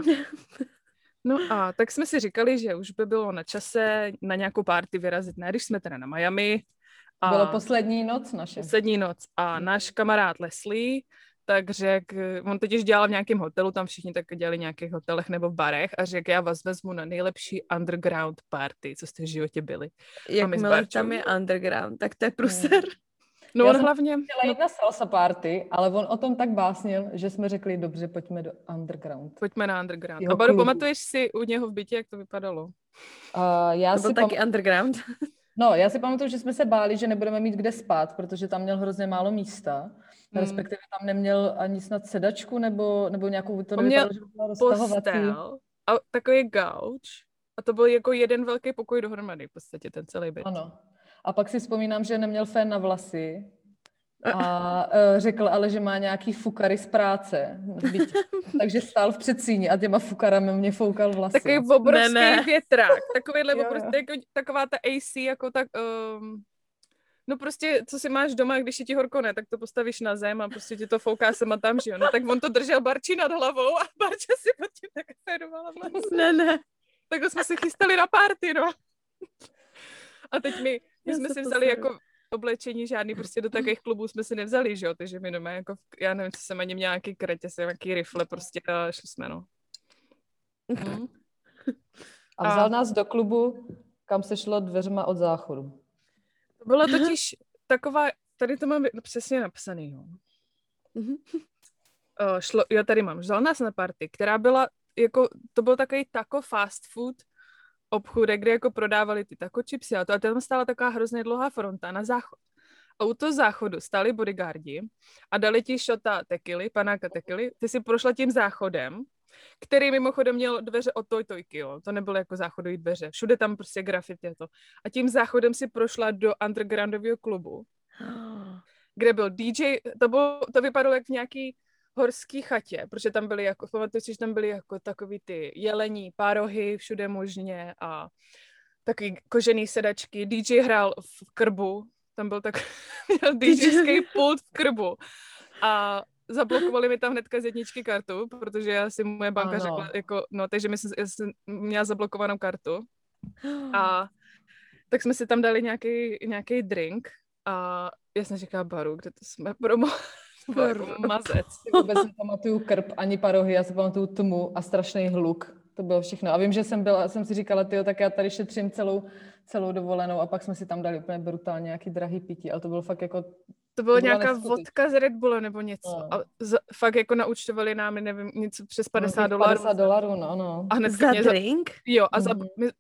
No a tak jsme si říkali, že už by bylo na čase na nějakou party vyrazit, ne, když jsme teda na Miami. Bylo poslední noc naše. A náš kamarád Leslie tak řekl, on totiž dělal v nějakém hotelu, tam všichni tak dělali v nějakých hotelech nebo v barech a řekl, já vás vezmu na nejlepší underground party, co jste v životě byli. Jakmile tam je underground, tak to je pruser. No já on hlavně... Chtěla jít na salsa party, ale on o tom tak básnil, že jsme řekli, dobře, pojďme do underground. Pojďme na underground. Jo, a Baru, pamatuješ si u něho v bytě, jak to vypadalo? Já to byl taky underground? No, já si pamatuju, že jsme se báli, že nebudeme mít kde spát, protože tam měl hrozně málo místa. Respektive tam neměl ani snad sedačku nebo nějakou... To nevypadalo, že byla roztahovací. Postel a takový gauč. A to byl jako jeden velký pokoj dohromady v podstatě, ten celý byt. Ano. A pak si vzpomínám, že neměl fén na vlasy a řekl ale, že má nějaký fukary z práce. Takže stál v předsíni a těma fukarami mě foukal vlasy. Takový obrovský větrák. Takovýhle obrovský, jako, taková ta AC, jako tak... No prostě, co si máš doma, když je ti horko, ne, tak to postavíš na zem a prostě ti to fouká sem a tam, že jo. No tak on to držel Barči nad hlavou a Barča si pod tím tak férovala vlasy. Ne. Takhle jsme se chystali na party, no. A teď my jsme si vzali jako oblečení žádný, prostě do takových klubů jsme si nevzali, že jo, takže my doma jako, já nevím, co jsem ani měla, nějaký kraťas, nějaký rifle, prostě a šli jsme, no. A vzal nás do klubu, kam se šlo dveřma od záchodu. To byla totiž taková, tady to mám přesně napsaný, jo. Já tady mám, vzal nás na party, která byla, jako, to byl takový fast food obchůdek, kde jako prodávali ty taco chipsy a tam stála taková hrozně dlouhá fronta na záchod. A u toho záchodu stáli bodyguardi a dali ti šota tekily, panáka tekily. Ty si prošla tím záchodem, který mimochodem měl dveře od tojtojky, jo. To nebylo jako záchodový dveře. Všude tam prostě grafity a to. A tím záchodem si prošla do undergroundového klubu, kde byl DJ, to vypadalo jak v nějaký horský chatě, protože tam byly jako, pamatuju si, že tam byly jako takový ty jelení, párohy, všude možně a takový kožený sedačky. DJ hrál v krbu, tam byl tak DJský pult v krbu a zablokovali mi tam hnedka z jedničky kartu, protože já si moje banka řekla, jako, no, takže já jsem měla zablokovanou kartu a tak jsme si tam dali nějaký drink a já jsem říkala, Baru, kde to jsme promohli? Mazec. Vůbec nepamatuju krb ani parohy, já si pamatuju tmu a strašný hluk. To bylo všechno. A vím, že jsem si říkala, tyjo, tak já tady šetřím celou dovolenou a pak jsme si tam dali úplně brutálně nějaký drahý pití, ale to bylo fakt jako... To byla nějaká vodka z Red Bullu nebo něco. No. A fakt jako naučtovali nám, nevím, něco přes $50. $50, no. A hned za drink? Jo, a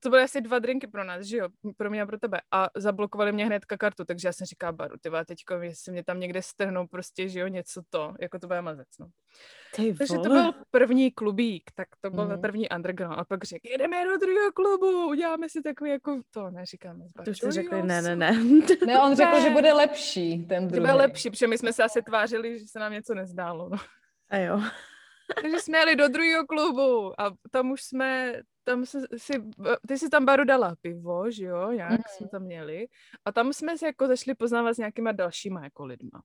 to byly asi 2 drinky pro nás, že jo, pro mě a pro tebe. A zablokovali mě hnedka kartu, takže já jsem říkala, Baru, tyva, teďko, jestli mě tam někde strhnou prostě, že jo, něco to, jako to bude mazec, no. Takže to byl první klubík, tak to byl první underground. A pak řekl, jedeme do druhého klubu, uděláme si takový jako to, neříkáme. To jste řekli, ne. Ne, on řekl, že bude lepší ten druhý. Byl lepší, protože my jsme se asi tvářili, že se nám něco nezdálo. No. A jo. Takže jsme jeli do druhého klubu a tam už jsme, ty jsi tam, Baru, dala pivo, že jo, jak jsme tam měli. A tam jsme se jako zašli poznávat s nějakýma dalšíma jako lidma.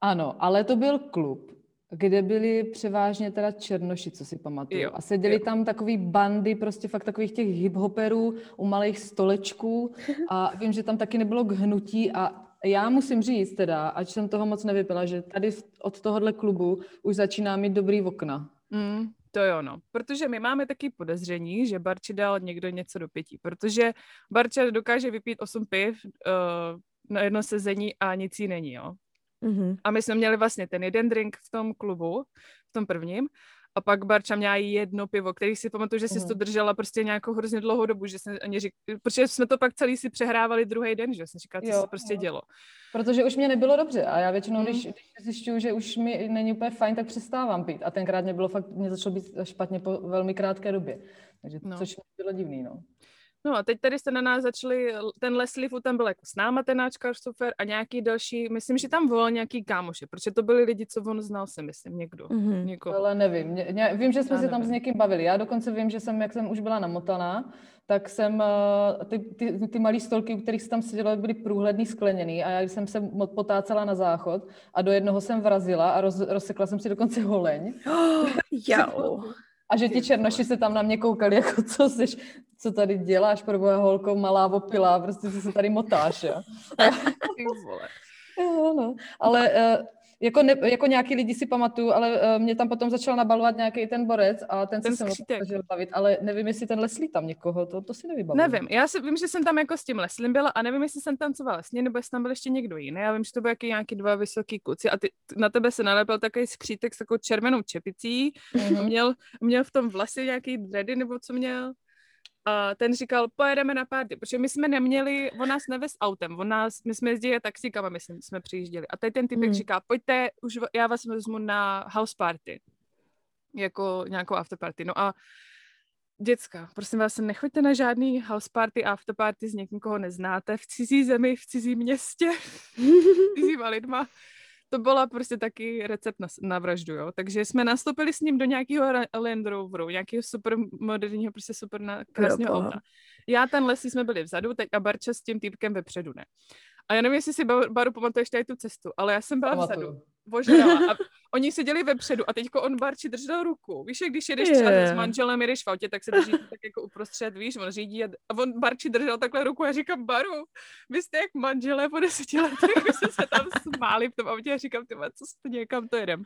Ano, ale to byl klub, kde byli převážně teda černoši, co si pamatuju. Jo, a seděli tam takový bandy, prostě fakt takových těch hiphoperů u malých stolečků a vím, že tam taky nebylo k hnutí a já musím říct teda, ať jsem toho moc nevypila, že tady od tohohle klubu už začíná mít dobrý okna. To jo, no. Protože my máme taky podezření, že Barči dal někdo něco do pití. Protože Barča dokáže vypít 8 piv na jedno sezení a nic jí není, jo. A my jsme měli vlastně ten jeden drink v tom klubu, v tom prvním, a pak Barča měla jedno pivo, který si pamatuju, že jsi to držela prostě nějakou hrozně dlouhou dobu, že jsem ani protože jsme to pak celý si přehrávali druhý den, že jsem říkala, co se prostě dělo. Protože už mě nebylo dobře a já většinou, když zjišťuju, že už mi není úplně fajn, tak přestávám pít a tenkrát mě začalo být špatně po velmi krátké době, takže což bylo divný, no. No a teď tady se na nás začali, ten Leslie Fu tam byl jako s náma, ten náš Couchsurfer a nějaký další, myslím, že tam volal nějaký kámoše, protože to byli lidi, co on znal, si myslím, někdo. Ale nevím, vím, že jsme se tam s někým bavili, já dokonce vím, že jsem, jak jsem už byla namotaná, tak jsem, ty malý stolky, u kterých se tam sedělo, byly průhledný, skleněný a já jsem se potácela na záchod a do jednoho jsem vrazila a rozsekla jsem si dokonce holeň. A že ti černoši se tam na mě koukali, jako co tady děláš, proboha holko, malá opilá, prostě se tady motáš, jo. Ale Jako nějaký lidi si pamatuju, ale mě tam potom začal nabalovat nějaký ten borec a ten se jsem snažil bavit, ale nevím, jestli ten Leslie tam někoho, to si nevybavil. Nevím, vím, že jsem tam jako s tím Lesliem byla a nevím, jestli jsem tancovala s ním, nebo jestli tam byl ještě někdo jiný. Já vím, že to byly nějaký dva vysoký kluci a ty, na tebe se nalepil takový skřítek s takovou červenou čepicí, mm-hmm. měl v tom vlasy nějaký dready nebo co měl. A ten říkal, pojedeme na party, protože my jsme neměli, on nás nevez autem, my jsme jezdili taxíkama, myslím, jsme přijížděli. A tady ten typek říká, pojďte, už já vás vezmu na house party, jako nějakou after party. No a děcka, prosím vás, nechoďte na žádný house party, after party z někým, koho neznáte, v cizí zemi, v cizí městě, s cizíma lidma. To byla prostě taky recept na vraždu, jo. Takže jsme nastoupili s ním do nějakého Land Roveru, nějakého super moderního, prostě super krásného auta. Já ten Leslie jsme byli vzadu, teď a Barča s tím týpkem vepředu, ne. A já nevím, jestli si Baru pamatuješ tady tu cestu, ale já jsem byla vzadu, božrala. A oni seděli vepředu a teďko on Barči držel ruku. Víš, když jedeš třeba s manželem, jedeš v autě, tak se drží tak jako uprostřed, víš, on řídí a on Barči držel takhle ruku a říkám, Baru, vy jste jak manželé po 10 letech, my jsme se tam smáli v tom autě a říkám, tyma, co jste někam, to jedem.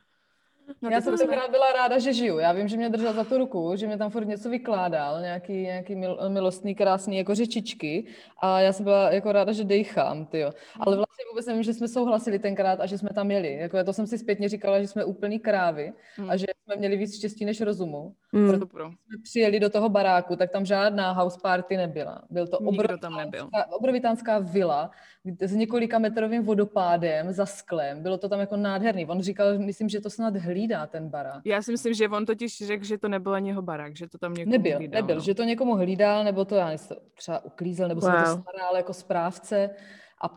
No, já jsem tenkrát byla ráda, že žiju. Já vím, že mě držel za tu ruku, že mě tam furt něco vykládal, nějaký milostný, krásný jako řečičky a já jsem byla jako ráda, že dejchám, tyjo. Ale vlastně vůbec nevím, že jsme souhlasili tenkrát a že jsme tam jeli. Jako to jsem si zpětně říkala, že jsme úplný krávy a že jsme měli víc štěstí než rozumu. Proto jsme přijeli do toho baráku, tak tam žádná house party nebyla. Byl to obrovitánská vila s několika metrovým vodopádem za sklem. Bylo to tam jako nádherný. On říkal, myslím, že to snad hlídá ten barák. Já si myslím, že on totiž řekl, že to nebyl ani jeho barák, že to tam někomu hlídal. Nebyl, no. Že to někomu hlídal, nebo to já nejsem, třeba uklízel, nebo se to staral jako správce. A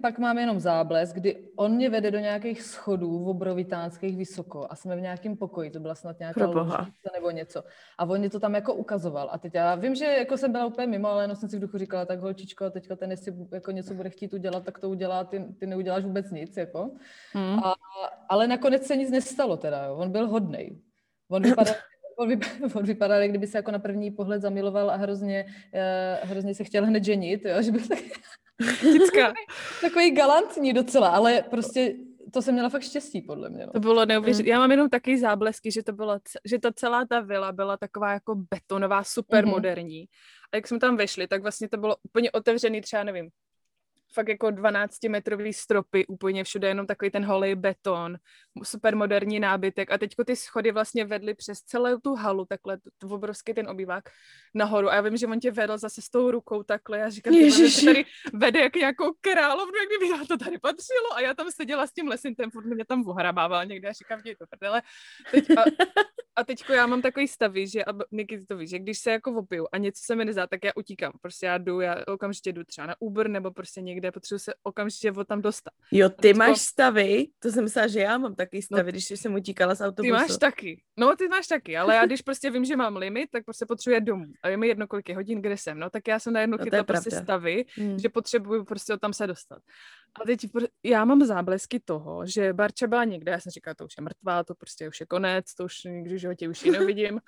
pak mám jenom záblesk, kdy on mě vede do nějakých schodů v obrovitánských vysoko a jsme v nějakém pokoji, to byla snad nějaká ložnice nebo něco. A on mě to tam jako ukazoval. A teď já vím, že jako jsem byla úplně mimo, ale jenom jsem si v duchu říkala, tak holčičko, teďka ten, jestli jako něco bude chtít udělat, tak to udělá, ty neuděláš vůbec nic, jako. Ale nakonec se nic nestalo teda, jo. On byl hodnej. On vypadal, jak kdyby se jako na první pohled zamiloval a hrozně se chtěl hned ženit, jo, že byl tak... Takový galantní docela, ale prostě to jsem měla fakt štěstí, podle mě. No. To bylo neuvěřitelné. Já mám jenom taky záblesky, že ta celá ta vila byla taková jako betonová, supermoderní. A jak jsme tam vešli, tak vlastně to bylo úplně otevřený, třeba nevím, fakt jako 12-metrový stropy, úplně všude jenom takový ten holý beton, supermoderní nábytek a teďko ty schody vlastně vedly přes celou tu halu, takhle obrovský ten obývák nahoru a já vím, že on tě vedl zase s tou rukou takhle a říkám, že tady vede jak nějakou královnu, jak kdyby já to tady patřilo a já tam seděla s tím Lesintem, furt mě tam ohrabával někde a říkám, děj to prdele. A teďko já mám takový stavy, že, a Niky to ví, že když se jako opiju a něco se mi nezdá, tak já utíkám, prostě já okamžitě jdu třeba na Uber nebo prostě někde, potřebuji se okamžitě od tam dostat. Jo, ty máš stavy, to jsem myslela, že já mám taky stavy, když jsem utíkala z autobusu. Ty máš taky, ale já když prostě vím, že mám limit, tak prostě potřebuji domů. A je mi jedno, kolik je hodin, kde jsem, no, tak já jsem najednou chytla prostě stavy, že potřebuji prostě od tam se dostat. A teď já mám záblesky toho, že Barča byla někde, já jsem říkala, to už je mrtvá, to prostě už je konec, to už nikdy v životě už ji nevidím.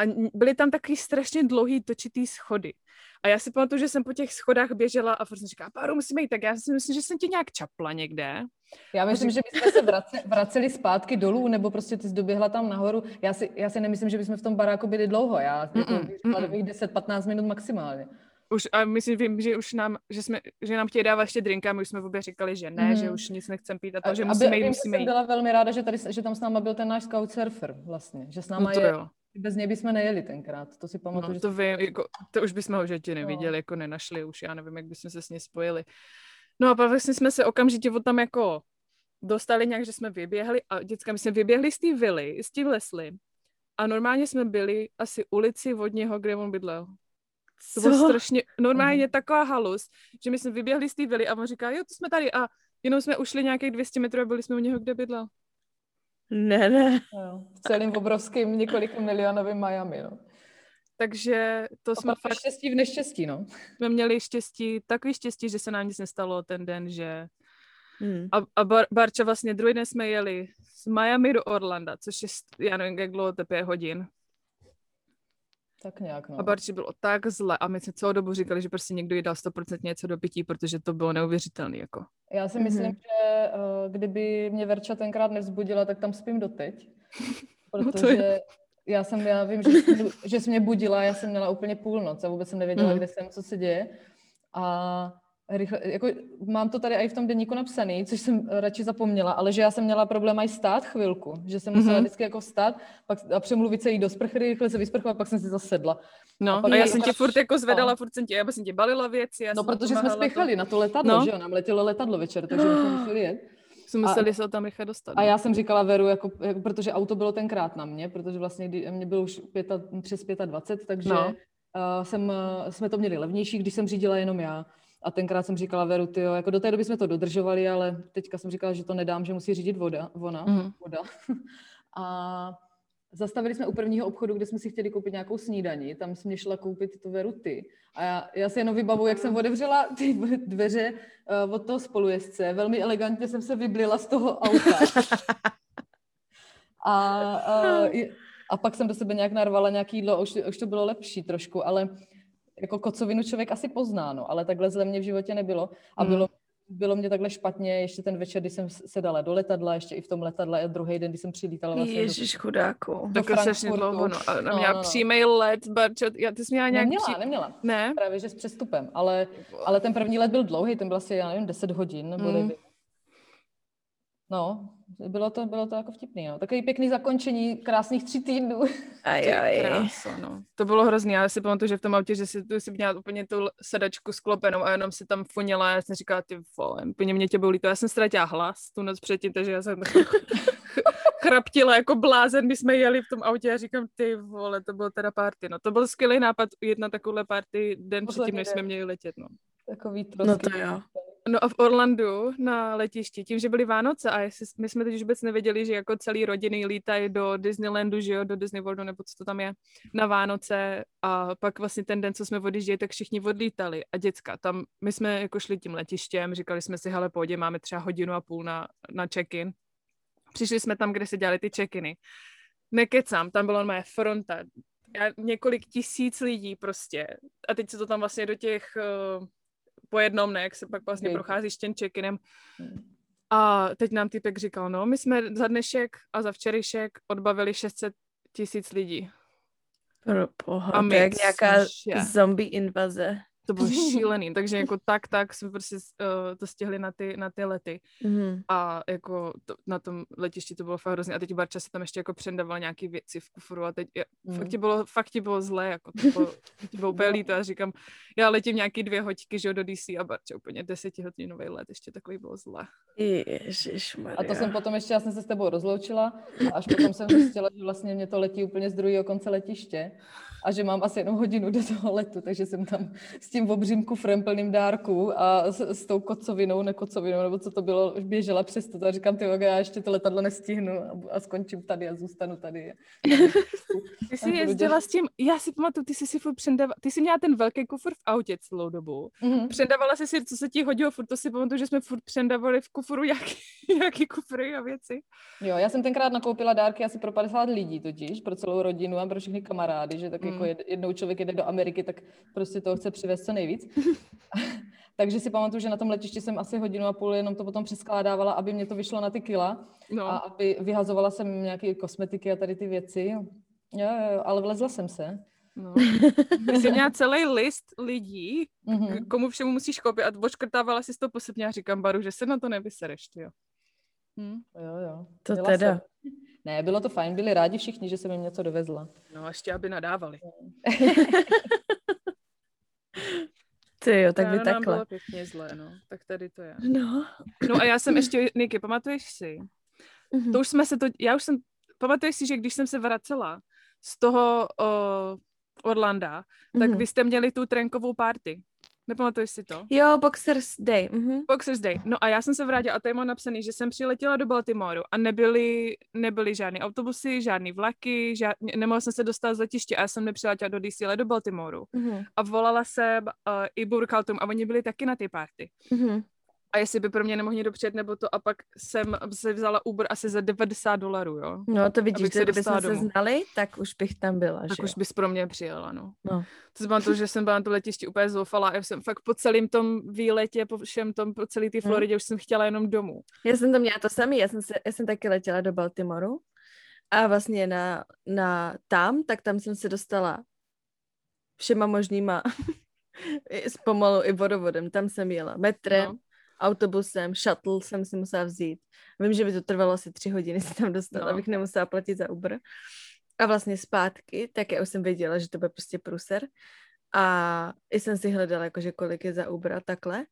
A byly tam taky strašně dlouhý točitý schody. A já si pamatuju, že jsem po těch schodách běžela a furt jsem říkala, Páru, musíme jít, tak já si myslím, že jsem tě nějak čapla někde. Já myslím, že bychom se vraceli zpátky dolů, nebo prostě ty jsi doběhla tam nahoru. Já si nemyslím, že bychom v tom baráku byli dlouho, já bych 10-15 minut maximálně. Už, a myslím, že už nám chtějí dávat ještě drinka, my už jsme obě říkali, že ne, že už nic nechcem pít a to, že musíme jít. Jsem byla velmi ráda, že tam s náma byl ten náš couchsurfer vlastně, že s náma bez něj bychom nejeli tenkrát, to si pamatuju. No, to už bychom ho žetě neviděli, jako nenašli už, já nevím, jak bychom se s ní spojili. No a pak vlastně jsme se okamžitě od tam jako dostali nějak, že jsme vyběhli a děcka, my jsme vyběhli z té vily, z tím Lesliem a normálně jsme byli asi ulici od něho, kde on bydlel. To bylo strašně, normálně taková halus, že my jsme vyběhli z té vily a on říká, jo, to jsme tady a jenom jsme ušli nějakých 200 metrů a byli jsme u něho, kde bydlel. Ne. V celým obrovským několikamilionovým Miami, no. Takže to jsme fakt... štěstí v neštěstí, no. Jsme měli štěstí, takový štěstí, že se nám nic nestalo ten den, že... A Barča vlastně druhý den jsme jeli z Miami do Orlanda, což je, já nevím, jak dlouho to 5 hodin. Tak nějak, no. A Barči bylo tak zle a my jsme celou dobu říkali, že prostě někdo jí dal 100% něco do pití, protože to bylo neuvěřitelné, jako. Já si myslím, že kdyby mě Verča tenkrát nevzbudila, tak tam spím doteď. Protože já vím, že jsi mě budila, já jsem měla úplně půlnoc a vůbec jsem nevěděla, kde jsem, co se děje. A rychle, jako, mám to tady i v tom deníku napsaný, což jsem radši zapomněla, ale že já jsem měla problém i stát chvilku, že jsem musela vždycky jako vstát pak, a přemluvit se jí do sprchy, rychle se vysprchovat, pak jsem si zasedla. No, a já jsem tě furt jako zvedala, furt jsem tě, já jsem tě balila věci. No, protože jsme spěchali na to letadlo, že jo, nám letělo letadlo večer, takže bychom museli jet. Museli se tam rychle dostat. A já jsem říkala Veru, jako, protože auto bylo tenkrát na mě, protože vlastně mě bylo už přes 25, takže jsme to měli levnější, když jsem řídila jenom já. A tenkrát jsem říkala Veru, tyjo, jako do té doby jsme to dodržovali, ale teďka jsem říkala, že to nedám, že musí řídit voda. A zastavili jsme u prvního obchodu, kde jsme si chtěli koupit nějakou snídani, tam jsem mě šla koupit tu Veru ty. A já si jenom vybavuji, jak jsem otevřela ty dveře od toho spolujezdce, velmi elegantně jsem se vyblila z toho auta. A pak jsem do sebe nějak narvala nějaký jídlo, už to bylo lepší trošku, ale jako kocovinu člověk asi pozná, no, ale takhle zle mě v životě nebylo. A bylo mě takhle špatně ještě ten večer, když jsem sedala do letadla, ještě i v tom letadle a druhý den, když jsem přilítala vlastně Ježiš, chudáku. Tak se dlouho, no. A měla přímý let, Barčo, ty jsi měla nějak... Neměla. Ne? Právě, že s přestupem, ale ten první let byl dlouhý, ten byl asi, já nevím, 10 hodin, nebo No, bylo to jako vtipný, no. Takový pěkný zakončení krásných 3 týdnů. Krása, no. To bylo hrozný, já si pamatuju, že v tom autě, že si měla úplně tu sedačku sklopenou a jenom si tam fonila, já jsem říkala, ty vole, úplně mě tě bylo líto, já jsem ztratila hlas tu noc předtím, takže já jsem chraptila jako blázen, my jsme jeli v tom autě a říkám, ty vole, to bylo teda party, no. To byl skvělý nápad, jedna takovouhle party den předtím, než jsme měli letět, no. Takový trosky. No a v Orlandu na letišti, tím, že byly Vánoce a my jsme teď už vůbec nevěděli, že jako celý rodiny lítají do Disneylandu, že jo, do Disney Worldu, nebo co to tam je, na Vánoce a pak vlastně ten den, co jsme odjížděli, tak všichni odlítali a děcka tam, my jsme jako šli tím letištěm, říkali jsme si, hele pohodě, máme třeba 1.5 hodiny na check-in. Přišli jsme tam, kde se dělali ty check-iny. Nekecám, tam byla moje fronta, několik tisíc lidí prostě a teď se to tam vlastně do těch... po jednom, ne, jak se pak vlastně procházíš tím check-inem. A teď nám týpek říkal, no, my jsme za dnešek a za včerejšek odbavili 600 000 lidí. Pohodě, a jak nějaká zombie invaze. To bylo šílený, takže jako tak jsme prostě to stihli na ty lety. A jako na tom letišti to bylo fakt hrozný. A teď Barča se tam ještě jako přendavala nějaký věci v kufru a teď fakt ti bylo zlé, jako to bylo úplně líto. Já říkám, já letím nějaký 2 hodiny, že jo, do DC a Barča úplně 10hodinový let, ještě takový bylo zlé. Ježišmarja. A to jsem potom ještě, já jsem se s tebou rozloučila a až potom jsem zjistila, že vlastně mě to letí úplně z druhého konce letiště a že mám asi jenom hodinu do toho letu, takže jsem tam tím obřím kufrem plným dárků a s tou nekocovinou, nebo co to bylo, běžela přes to. A říkám, tyjo, já ještě to letadlo nestihnu a skončím tady a zůstanu tady. Ty jsi jezdila s tím, já si pamatuju, ty jsi měla ten velký kufr v autě celou dobu. Přendávala jsi si, co se ti hodilo, furt to si pamatuju, že jsme furt přendávali v kufru jaký kufry a věci. Jo, já jsem tenkrát nakoupila dárky asi pro 50 lidí totiž, pro celou rodinu a pro všechny kamarády, že tak jako jednou člověk jede do Ameriky, tak prostě toho chce přivést co nejvíc. Takže si pamatuju, že na tom letišti jsem asi 1.5 hodiny jenom to potom přeskládávala, aby mě to vyšlo na ty kila a aby vyhazovala jsem nějaké kosmetiky a tady ty věci. Jo, ale vlezla jsem se. No. Jsi měla celý list lidí, komu všemu musíš koupit a oškrtávala si to posebně a říkám Baru, že se na to nevysereš, ty jo. Jo. To děla teda. Se. Ne, bylo to fajn, byli rádi všichni, že jsem jim něco dovezla. No a ještě, aby nadávali. Ty jo, tak by takhle. Nám bylo pěkně zlé, no. Tak tady to je. No a já jsem ještě, Niky, pamatuješ si? To už jsme se to, pamatuješ si, že když jsem se vracela z toho Orlanda, tak vy jste měli tu trenkovou party. Nepamatuješ si to? Jo, Boxer's Day. Boxer's Day. No a já jsem se vrátila a tady mám napsaný, že jsem přiletěla do Baltimoru a nebyly žádný autobusy, žádný vlaky, nemohla jsem se dostat z letiště a já jsem nepřiletěla do DC, ale do Baltimoru. A volala jsem i Burkaltum a oni byli taky na té party. a jestli by pro mě nemohl někdo přijet nebo to, a pak jsem se vzala Uber asi za $90, jo. No to vidíš, že kdybychom se znali, tak už bych tam byla, tak že už bys pro mě přijela, no. To znamená to, že jsem byla na to letišti úplně zoufalá a já jsem fakt po celém tom výletě, po všem tom, po celé té Floridě už jsem chtěla jenom domů. Já jsem tam měla to samé, já jsem taky letěla do Baltimoru a vlastně tam jsem se dostala všema možnýma pomalu i vodovodem, tam jsem jela metrem, autobusem, shuttle jsem si musela vzít. Vím, že by to trvalo asi 3 hodiny se tam dostat, abych nemusela platit za Uber. A vlastně zpátky, tak já už jsem věděla, že to bude prostě průser. A i jsem si hledala, jakože kolik je za Uber a takhle.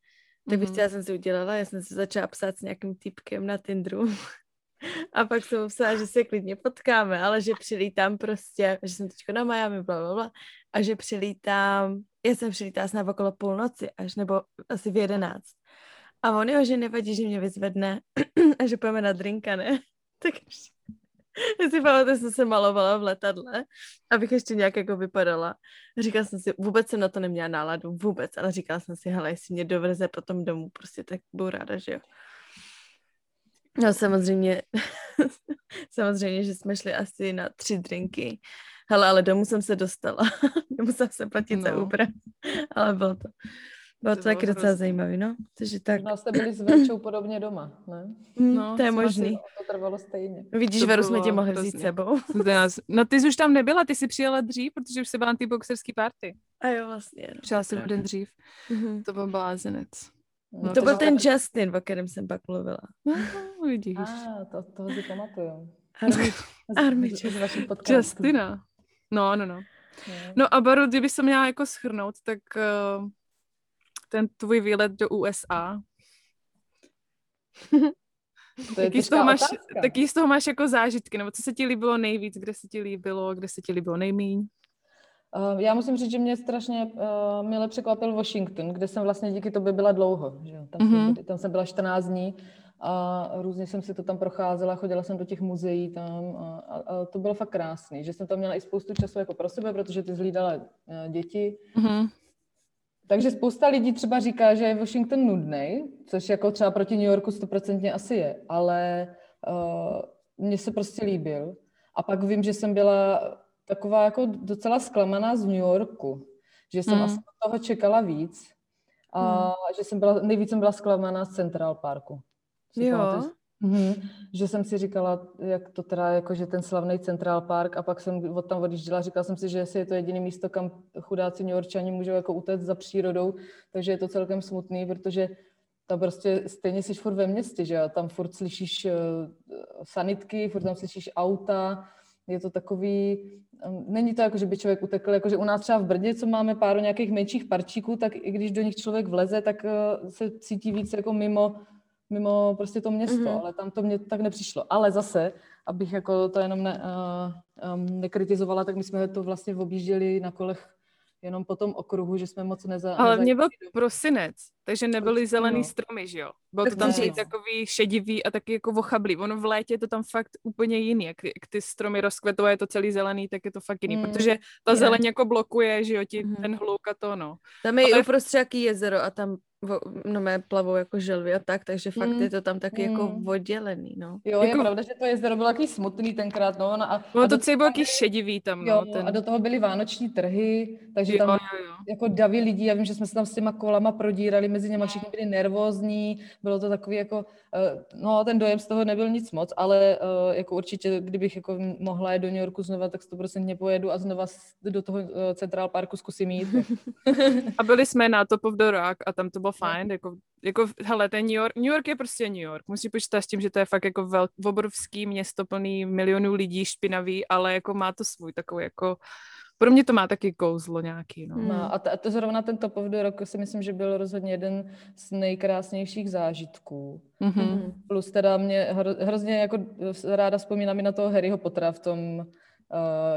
Tak bych chtěla, jsem si udělala, já jsem se začala psát s nějakým týpkem na Tinderu. A pak jsem psala, že se klidně potkáme, ale že přilítám prostě, že jsem teďko na Miami, blablabla, a že přilítám, já jsem přilítala snad okolo půlnoci až, nebo asi v 11. A on jo, že nevadí, že mě vyzvedne a že půjdeme na drinka, ne? Tak si pamatuju, jsem se malovala v letadle, abych ještě nějak jako vypadala. Říkala jsem si, vůbec jsem na to neměla náladu, vůbec, ale říkala jsem si, hele, jestli mě dovrze potom domů, prostě tak budu ráda, že jo. No samozřejmě, že jsme šli asi na 3 drinky. Hele, ale domů jsem se dostala. Nemusela jsem platit za Uber. Ale bylo to taky docela prostě zajímavý, no. Takže tak. No, jste byli s Verčou podobně doma, ne? No, to je možný. To trvalo stejně. Vidíš, Veru, jsme tě mohli vzít sebou. No, ty jsi už tam nebyla, ty jsi přijela dřív, protože už se byla na ty boxerský party. A jo, vlastně. No. Přijela jsi den dřív. Mm-hmm. To byl blázenec. No, to byl ten Justin, o kterém jsem pak mluvila. No, vidíš. Toho si pamatuju. Armiček. Justina. No. No a Baru, kdyby se měla jako shrnout, tak ten tvůj výlet do USA. Taky z toho máš jako zážitky, nebo co se ti líbilo nejvíc, kde se ti líbilo nejmíň? Já musím říct, že mě strašně mile překvapil Washington, kde jsem vlastně díky tobě byla dlouho. Že? Tam jsem byla 14 dní a různě jsem si to tam procházela, chodila jsem do těch muzeí tam a to bylo fakt krásný, že jsem tam měla i spoustu času jako pro sebe, protože ty zhlídala děti. Mm-hmm. Takže spousta lidí třeba říká, že je Washington nudnej, což jako třeba proti New Yorku 100% asi je, ale mně se prostě líbil. A pak vím, že jsem byla taková jako docela zklamaná z New Yorku, že jsem asi od toho čekala víc a že nejvíc jsem byla zklamaná z Central Parku. Jo. Že jsem si říkala, jak to teda, jakože ten slavný Central Park, a pak jsem od tam odjížděla, říkala jsem si, že jestli je to jediné místo, kam chudáci New Yorkčani můžou jako utéct za přírodou, takže je to celkem smutný, protože tam prostě stejně jsi furt ve městě, že jo, tam furt slyšíš sanitky, furt tam slyšíš auta, je to takový, není to jako, že by člověk utekl, jakože u nás třeba v Brně, co máme pár nějakých menších parčíků, tak i když do nich člověk vleze, tak se cítí víc jako mimo prostě to město, ale tam to mě tak nepřišlo. Ale zase, abych jako to jenom nekritizovala, tak my jsme to vlastně objížděli na kolech jenom po tom okruhu, že jsme moc Ale mě byl prosinec, takže nebyly zelený stromy, že jo? Bylo to tam takový šedivý a taky jako ochablý. Ono v létě je to tam fakt úplně jiný. Jak ty stromy rozkvetou a je to celý zelený, tak je to fakt jiný, protože ta zeleň jako blokuje, že jo, ti ten hlouk a to, no. Tam je uprostřed jaký jezero a tam mé plavou jako želvy a tak, takže fakt je to tam taky jako oddělený, no. Jo, je pravda, že to jezero bylo takový smutný tenkrát, no. A to celý bylo taky šedivý tam, jo, no. A do toho byly vánoční trhy, takže tam jako davy lidí, já vím, že jsme se tam s těma kolama prodírali, mezi něma všichni byli nervózní, bylo to takový jako, no ten dojem z toho nebyl nic moc, ale jako určitě, kdybych jako mohla jít do New Yorku znova, tak 100% pojedu a znova do toho Central Parku zkusím jít. A byli jsme na Top of the Rock a tam to bylo fajn, jako hele, ten New York je prostě New York, musí počítat s tím, že to je fakt jako obrovský město plný milionů lidí, špinavý, ale jako má to svůj takový jako, pro mě to má taky kouzlo nějaký, no. A to zrovna ten Top of the Rock si myslím, že byl rozhodně jeden z nejkrásnějších zážitků. Mm-hmm. Plus teda mě hrozně jako ráda vzpomínám i na toho Harryho Pottera v tom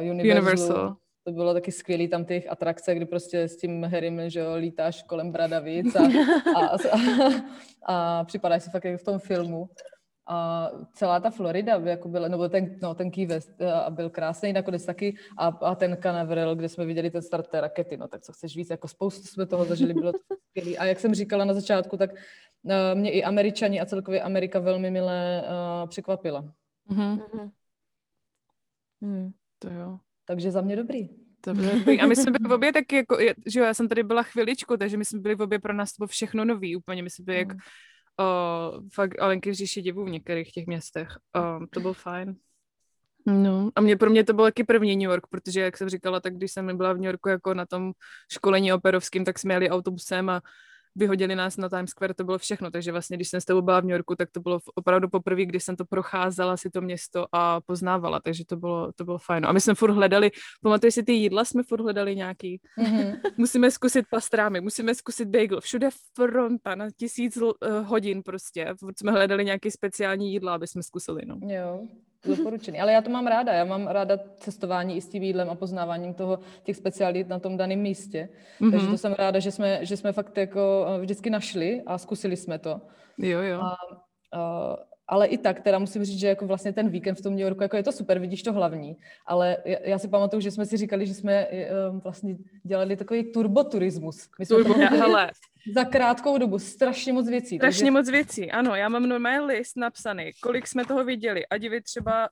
Universalu. To bylo taky skvělý, tam těch atrakce, kdy prostě s tím Harrym, že jo, lítáš kolem bradavic a připadáš si fakt jak v tom filmu. a celá ta Florida jako byla, nebo ten Key West byl krásný nakonec taky a ten Canaveral, kde jsme viděli ten start té rakety, no tak co chceš víc, jako spoustu jsme toho zažili, bylo to skvělý. A jak jsem říkala na začátku, tak mě i Američani a celkově Amerika velmi milé překvapila. Mm-hmm. Mm, to jo. Takže za mě dobrý. A my jsme byli v obě taky, jako, že jo, já jsem tady byla chviličku, takže my jsme byli v obě pro nás to všechno nový úplně, my jsme byli jak fakt Alenky v říši divů v některých těch městech. To byl fajn. No a pro mě to byl taky první New York, protože jak jsem říkala, tak když jsem byla v New Yorku jako na tom školení operovským, tak jsme jeli autobusem a vyhodili nás na Times Square, to bylo všechno, takže vlastně, když jsem s tebou byla v New Yorku, tak to bylo opravdu poprvé, když jsem to procházela si to město a poznávala, takže to bylo fajn. A my jsme furt hledali, pamatuješ si ty jídla, jsme furt hledali nějaký, musíme zkusit pastrámy, musíme zkusit bagel, všude fronta na 1000 hodin prostě, furt jsme hledali nějaké speciální jídla, aby jsme zkusili, no. Jo. Doporučený. Ale já to mám ráda. Já mám ráda cestování i s tím jídlem a poznáváním toho těch specialit na tom daném místě. Mm-hmm. Takže to jsem ráda, že jsme fakt jako vždycky našli a zkusili jsme to. Jo. Ale i tak, teda musím říct, že jako vlastně ten víkend v tom New Yorku, jako je to super, vidíš to hlavní, ale já si pamatuju, že jsme si říkali, že jsme vlastně dělali takový turboturismus. My jsme za krátkou dobu strašně moc věcí. Strašně moc věcí, ano, já mám normální list napsaný, kolik jsme toho viděli a divit třeba,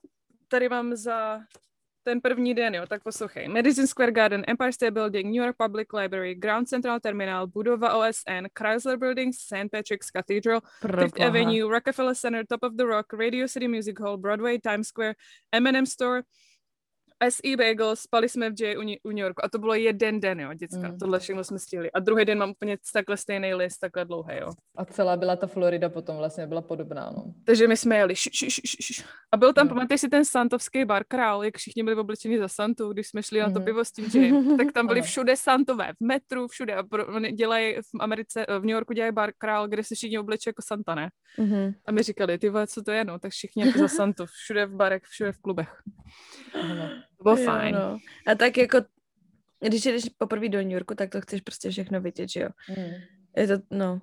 tady mám za ten první den, jo, tak poslouchej. Madison Square Garden, Empire State Building, New York Public Library, Grand Central Terminal, budova OSN, Chrysler Building, St. Patrick's Cathedral, Fifth Avenue, Rockefeller Center, Top of the Rock, Radio City Music Hall, Broadway, Times Square, M&M Store, S.E. Bagel, spali jsme v J u New Yorku. A to bylo jeden den, jo, děcka. Tohle všechno jsme stihli. A druhý den mám úplně takhle stejný list, takhle dlouhý, jo. A celá byla ta Florida potom vlastně, byla podobná, no. Takže my jsme jeli a byl tam, pamatuješ si ten santovský bar Král, jak všichni byli oblečeni za Santu, když jsme šli na to pivo s tím J, tak tam byli všude Santové, v metru, všude. A dělají v Americe, v New Yorku dělají bar Král, kde se všichni oblečí jako Santa, ne? Mm-hmm. A my říkali, ty vole, co to je, no, tak všichni jako za Santu, všude v barech, všude v klubech. Bylo fajn. No. A tak jako, když jdeš poprvé do New Yorku, tak to chceš prostě všechno vidět, že jo. Je to, no.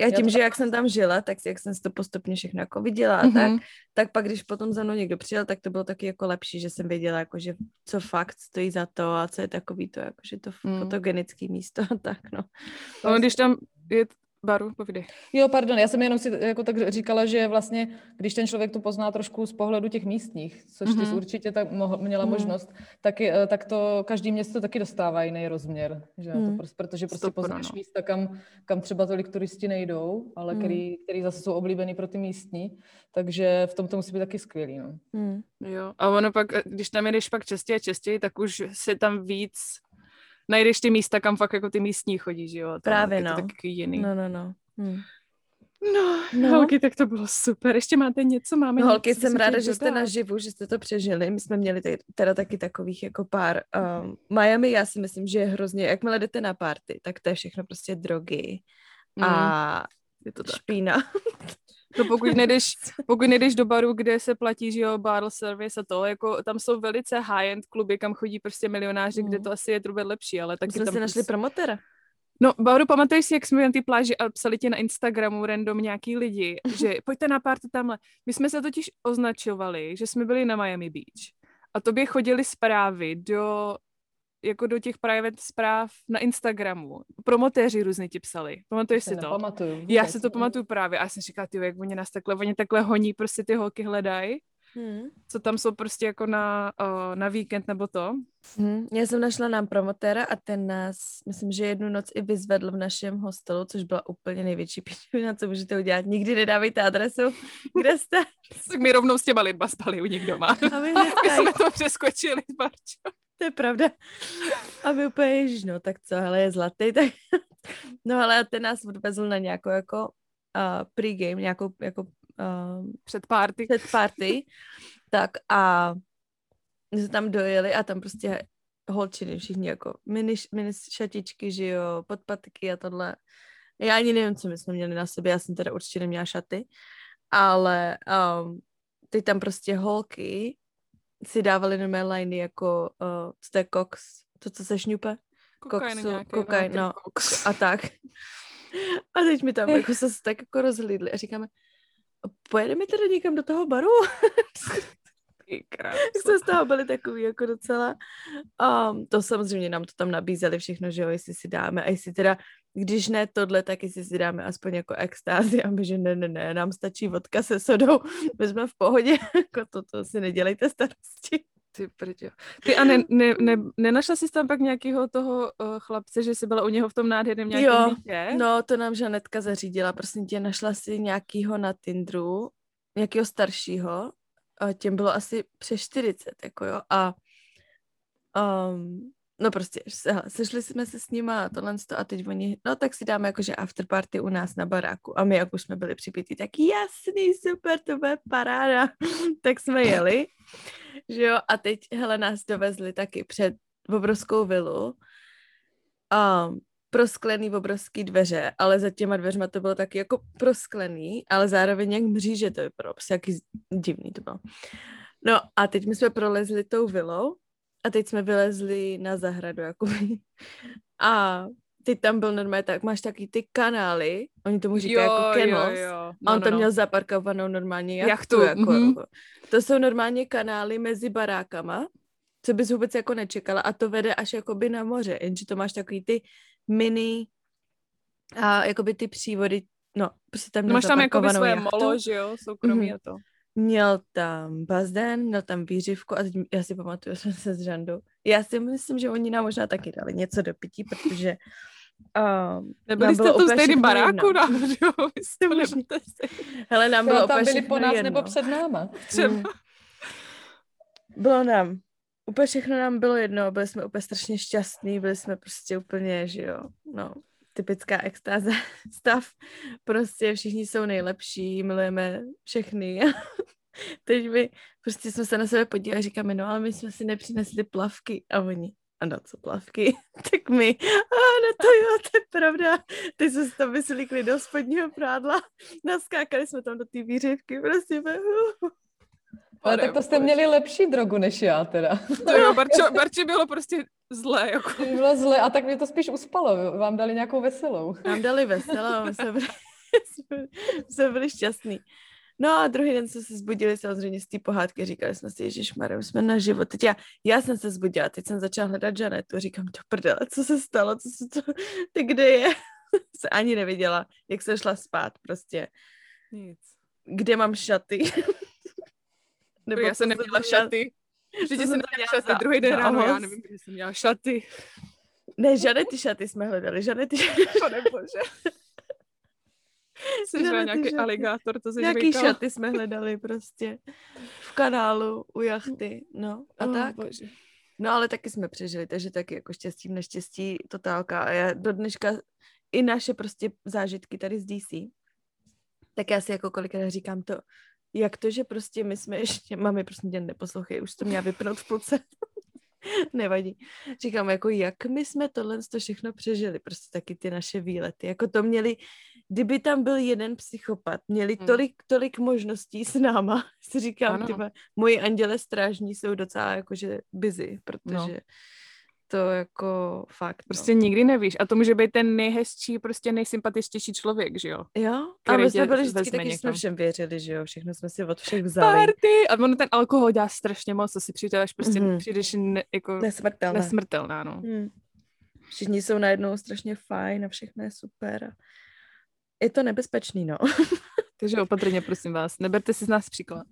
Já tím, že jak jsem tam žila, tak jak jsem si to postupně všechno jako viděla a tak pak, když potom za mnou někdo přijel, tak to bylo taky jako lepší, že jsem věděla, jako, že co fakt stojí za to a co je takový to, jako, že to fotogenické místo a tak, no. No, když tam je... Baru, povídej. Jo, pardon, já jsem jenom si jako tak říkala, že vlastně, když ten člověk to pozná trošku z pohledu těch místních, což ty jsi určitě tak měla možnost, tak to každý město taky dostává jiný rozměr, že? To protože prostě poznáš místa, kam třeba tolik turisti nejdou, ale který zase jsou oblíbený pro ty místní, takže v tom to musí být taky skvělý, no. Jo, a ono pak, když tam jedeš pak častěji a častěji, tak už se tam víc... Najdeš ty místa, kam fakt jako ty místní chodí, že jo? Právě, no. Je to taky jiný. No. No, holky, tak to bylo super. Ještě máte něco? Máme holky, jsem ráda, že jste naživu, že jste to přežili. My jsme měli teda taky takových jako pár. Miami, já si myslím, že je hrozně, jakmile jdete na party, tak to je všechno prostě drogy a je to špína. To pokud nejdeš do baru, kde se platí, že jo, bar service a to, jako tam jsou velice high-end kluby, kam chodí prostě milionáři, kde to asi je trochu lepší, ale taky tam... My jsme našli promotéra. No, Bauru, pamatuješ si, jak jsme na té pláži a psali ti na Instagramu random nějaký lidi, že pojďte na party tamhle. My jsme se totiž označovali, že jsme byli na Miami Beach a tobě chodili zprávy do těch private zpráv na Instagramu. Promotéři různě ti psali. Pamatuješ si to? Nepamatuju. Já si to pamatuju právě. A já jsem říkala, tyjo, jak oni takhle honí, prostě ty holky hledají. Co tam jsou prostě jako na víkend nebo to. Já jsem našla nám promotéra a ten nás, myslím, že jednu noc i vyzvedl v našem hostelu, což byla úplně největší píčovina, co můžete udělat. Nikdy nedávejte adresu, kde jste. Tak my rovnou s těma lidma spali u nich doma. A my jsme to přeskočili, Barčo. To je pravda. A my úplně, ježiš, no tak co, hele, je zlatý, tak... No ale ten nás odvezl na nějakou jako pre-game, nějakou jako... Před party. Tak a my jsme tam dojeli a tam prostě holčiny všichni jako mini šatičky, že jo, podpatky a tohle. Já ani nevím, co my jsme měli na sobě, já jsem teda určitě neměla šaty, ale teď tam prostě holky si dávali nové liney jako koks, to, co se šňupe. Kokain, no, a tak. A teď mi tam jako se tak jako rozhlídli a říkáme, pojedeme teda někam do toho baru? Jsme z toho byli takový jako docela. To samozřejmě nám to tam nabízeli všechno, že jo, jestli si dáme. A jestli teda, když ne tohle, tak jestli si dáme aspoň jako extázi. A my, že ne, nám stačí vodka se sodou. My jsme v pohodě. Jako to si nedělejte starosti. Ty prděl. Ty a nenašla jsi tam pak nějakého toho chlapce, že jsi byla u něho v tom nádherném nějakém bytě? No, to nám Žanetka zařídila. Prosím tě, našla si nějakýho na Tinderu, nějakého staršího. Těm bylo asi přes 40, jako jo, a no prostě, sešli jsme se s nima a tohle a teď oni, no tak si dáme jakože afterparty u nás na baráku a my, jak už jsme byli připití, tak jasný, super, to bude paráda, tak jsme jeli, že jo, a teď, hele, nás dovezli taky před obrovskou vilu, prosklený obrovský dveře, ale za těma dveřma to bylo taky jako prosklený, ale zároveň jak mříže to vypadalo, prostě jaký divný to bylo. No a teď my jsme prolezli tou vilou a teď jsme vylezli na zahradu, jakoby. A teď tam byl normálně tak, máš taky ty kanály, oni tomu říkají jako canals, no, a on tam měl zaparkovanou normálně jachtu. Jako, to jsou normálně kanály mezi barákama, co bys vůbec jako nečekala a to vede až jakoby na moře, jenže to máš takový ty mini a jakoby ty přívody, no, prostě tam máš tam jakoby svoje jachtu. Molo, že jo, soukromí a to. Měl tam bazén, měl tam výřivku a teď, já si pamatuju, že jsme se s Žandou. Já si myslím, že oni nám možná taky dali něco do pití, protože nebyli jste tu stejným baráku, nám, že jo, vy jste nebudete si. Hele, nám bylo úplně všechno jedno. Tam byli po nás nebo před náma. Třeba. Bylo nám. Úplně všechno nám bylo jedno, byli jsme úplně strašně šťastní, byli jsme prostě úplně, že jo, no, typická extáze stav, prostě všichni jsou nejlepší, milujeme všechny. Teď my prostě jsme se na sebe podívali a říkáme, no, ale my jsme si nepřinesli plavky a oni, a na co plavky? Tak my, no to jo, to je pravda, teď jsme se tam vyslíkli do spodního prádla, naskákali jsme tam do té výřivky, prostě ale tak to jste měli lepší drogu než já teda. To jo, Barči bylo prostě zlé. Jako. Bylo zlé a tak mě to spíš uspalo. Vám dali nějakou veselou. Nám dali veselou, my jsme byli šťastný. No a druhý den jsme se zbudili samozřejmě z té pohádky. Říkali jsme si, ježišmarem, jsme na život. Teď já jsem se zbudila, teď jsem začala hledat Žanetu. Říkám, do prdele, co se stalo, ty kde je? Se ani neviděla, jak se šla spát prostě. Nic. Kde mám šaty? Nebo já jsem neměla šaty. Vždyť jsem neměla šaty. Druhý den ráno, já nevím, že jsem měla šaty. Ne, žádné ty šaty jsme hledali. Žádné ty šaty. Panebože. Jsi nějaký šaty. Aligátor, to se nějaký žvejkal. Šaty jsme hledali prostě. V kanálu, u jachty. No, a tak. Bože. No, ale taky jsme přežili, takže taky jako štěstí v neštěstí totálka. A já do dneška i naše prostě zážitky tady z DC. Tak já si jako kolikrát říkám to, jak to, že prostě my jsme ještě... Mami, prosím tě, neposlouchej, už to měla vypnout v půlce. Nevadí. Říkám, jako jak my jsme tohle všechno přežili, prostě taky ty naše výlety. Jako to měli... Kdyby tam byl jeden psychopat, měli tolik možností s náma. Si říkám, tyba, moji anděle strážní jsou docela jakože busy, protože... No. To jako fakt. Prostě nikdy nevíš. A to může být ten nejhezčí, prostě nejsympatičtější člověk, že jo? Jo. A my jsme byli vždycky taky, jsme všem věřili, že jo? Všechno jsme si od všech vzali. Party! A ono ten alkohol dělá strašně moc, co si přijdeš, prostě přijdeš jako... Nesmrtelná, no. Všichni jsou najednou strašně fajn a všechno je super. Je to nebezpečný, no. Takže opatrně, prosím vás. Neberte si z nás příklad.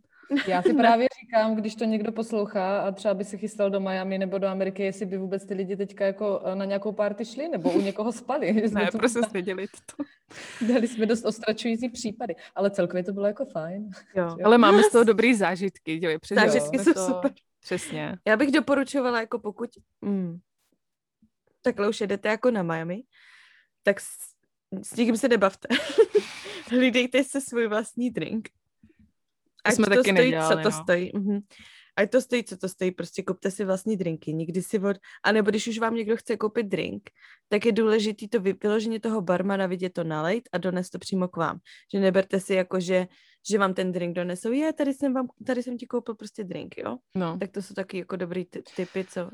Já si právě říkám, když to někdo poslouchá a třeba by se chystal do Miami nebo do Ameriky, jestli by vůbec ty lidi teďka jako na nějakou party šli nebo u někoho spali. Ne, prostě jsme dělili to. Dali jsme dost ostračující případy, ale celkově to bylo jako fajn. Jo. Ale máme z toho dobrý zážitky. Zážitky jsou super. Přesně. Já bych doporučovala, jako pokud takhle už jedete jako na Miami, tak s nikým se nebavte. Hlídejte se svůj vlastní drink. Ať to taky stojí, nedělali, co to stojí. Ať to stojí, co to stojí, prostě kupte si vlastní drinky. Nikdy si a nebo když už vám někdo chce koupit drink, tak je důležitý to vyložení toho barmana, vidět to nalejt a donést to přímo k vám. Že neberte si jako, že vám ten drink donesou. Je, tady jsem ti koupil prostě drink, jo? No. Tak to jsou taky jako dobrý typy, co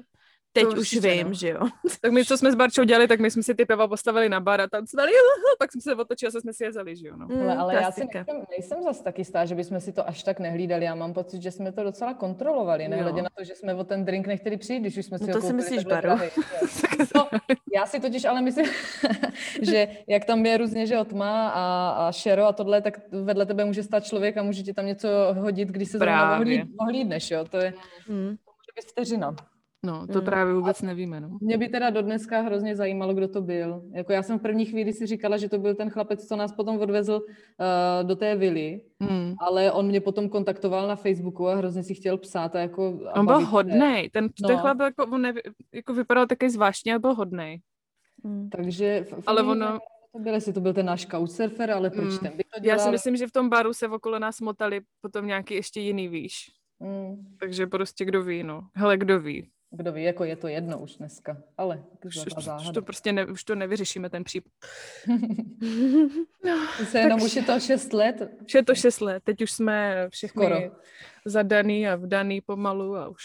Teď už vím, no. Že jo. Tak my, co jsme s Barčou dělali, tak my jsme si ty piva postavili na bar a tam jsme dali, pak jsme se otočili a jsme si jezeli, že jo. No. Ale já si nejsem zase tak jistá, že bychom si to až tak nehlídali. Já mám pocit, že jsme to docela kontrolovali, nehledě na to, že jsme o ten drink nechtěli přijít, když už jsme si ho koupili. To si myslíš, Baru. No, já si totiž ale myslím, že jak tam je různě, že tma a šero a tohle, tak vedle tebe může stát člověk a může ti tam něco hodit, když se zrovna ohlídneš, jo. To je vteřina. No, to právě vůbec nevíme, no. Mě by teda do dneska hrozně zajímalo, kdo to byl. Jako já jsem v první chvíli si říkala, že to byl ten chlapec, co nás potom odvezl do té vily, ale on mě potom kontaktoval na Facebooku a hrozně si chtěl psát a jako... A on byl hodnej, ten chlap byl jako, on vypadal taky zvláštně a byl hodnej. Takže... Ale ono... Jestli to byl ten náš couchsurfer, ale proč ten by to dělal? Já si myslím, že v tom baru se okolo nás motali potom nějaký ještě jiný, víš. Takže prostě kdo ví, no. Hele, kdo ví. Kdo ví, jako je to jedno už dneska, ale to prostě už to nevyřešíme, ten případ. Už je to 6 let. Už je to 6 let, teď už jsme všechno zadaný a vdaný pomalu a už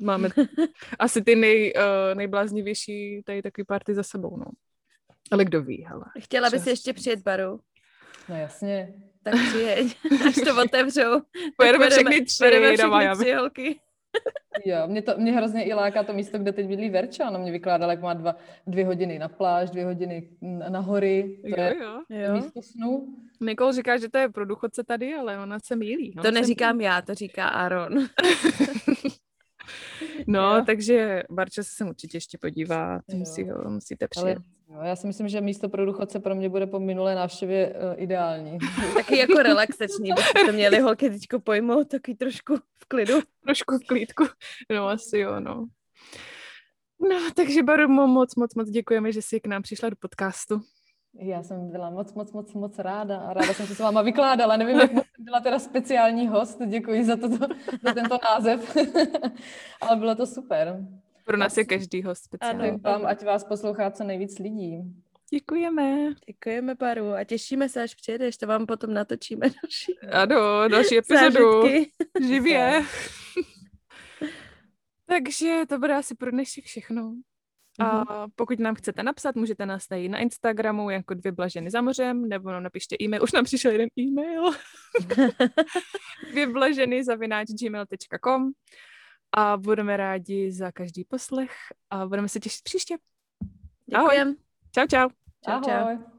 máme asi ty nejbláznivější tady takový party za sebou, no. Ale kdo ví, hele. Chtěla bys ještě přijet baru? No jasně. Tak přijeď, až to otevřou. Pojedeme všechny tři holky. Jo, mě hrozně i láká to místo, kde teď bydlí Verča. Ona mě vykládala, jak má 2 hodiny na pláž, 2 hodiny na hory. To je místo snu. Nikol říká, že to je pro důchodce tady, ale ona se mýlí. To neříkám já, to říká Aaron. Takže Barča se sem určitě ještě podívá. Musíte přijet. Ale, já si myslím, že místo pro důchodce pro mě bude po minulé návštěvě ideální. Taky jako relaxační, byste to měli holky teďko pojmout, taky trošku v klidu. Trošku v klídku, no asi jo, no. No, takže Baru, moc děkujeme, že jsi k nám přišla do podcastu. Já jsem byla moc ráda a ráda jsem se s váma vykládala. Nevím, jak jsem byla teda speciální host, děkuji za tento název, ale bylo to super. Pro nás je každý host speciální. Ano, vám, ať vás poslouchá co nejvíc lidí. Děkujeme. Děkujeme, Baru, a těšíme se, až přijedeš, to vám potom natočíme další. Ano, další epizodu. Živě. Takže to bude asi pro dnešek všechno. A pokud nám chcete napsat, můžete nás najít na Instagramu jako 2 blaženy za mořem, nebo nám napište e-mail. Už nám přišel jeden e-mail. 2blaženy@gmail.com a budeme rádi za každý poslech a budeme se těšit příště. Děkujem. Ahoj. Čau, čau. Čau, ahoj. Čau.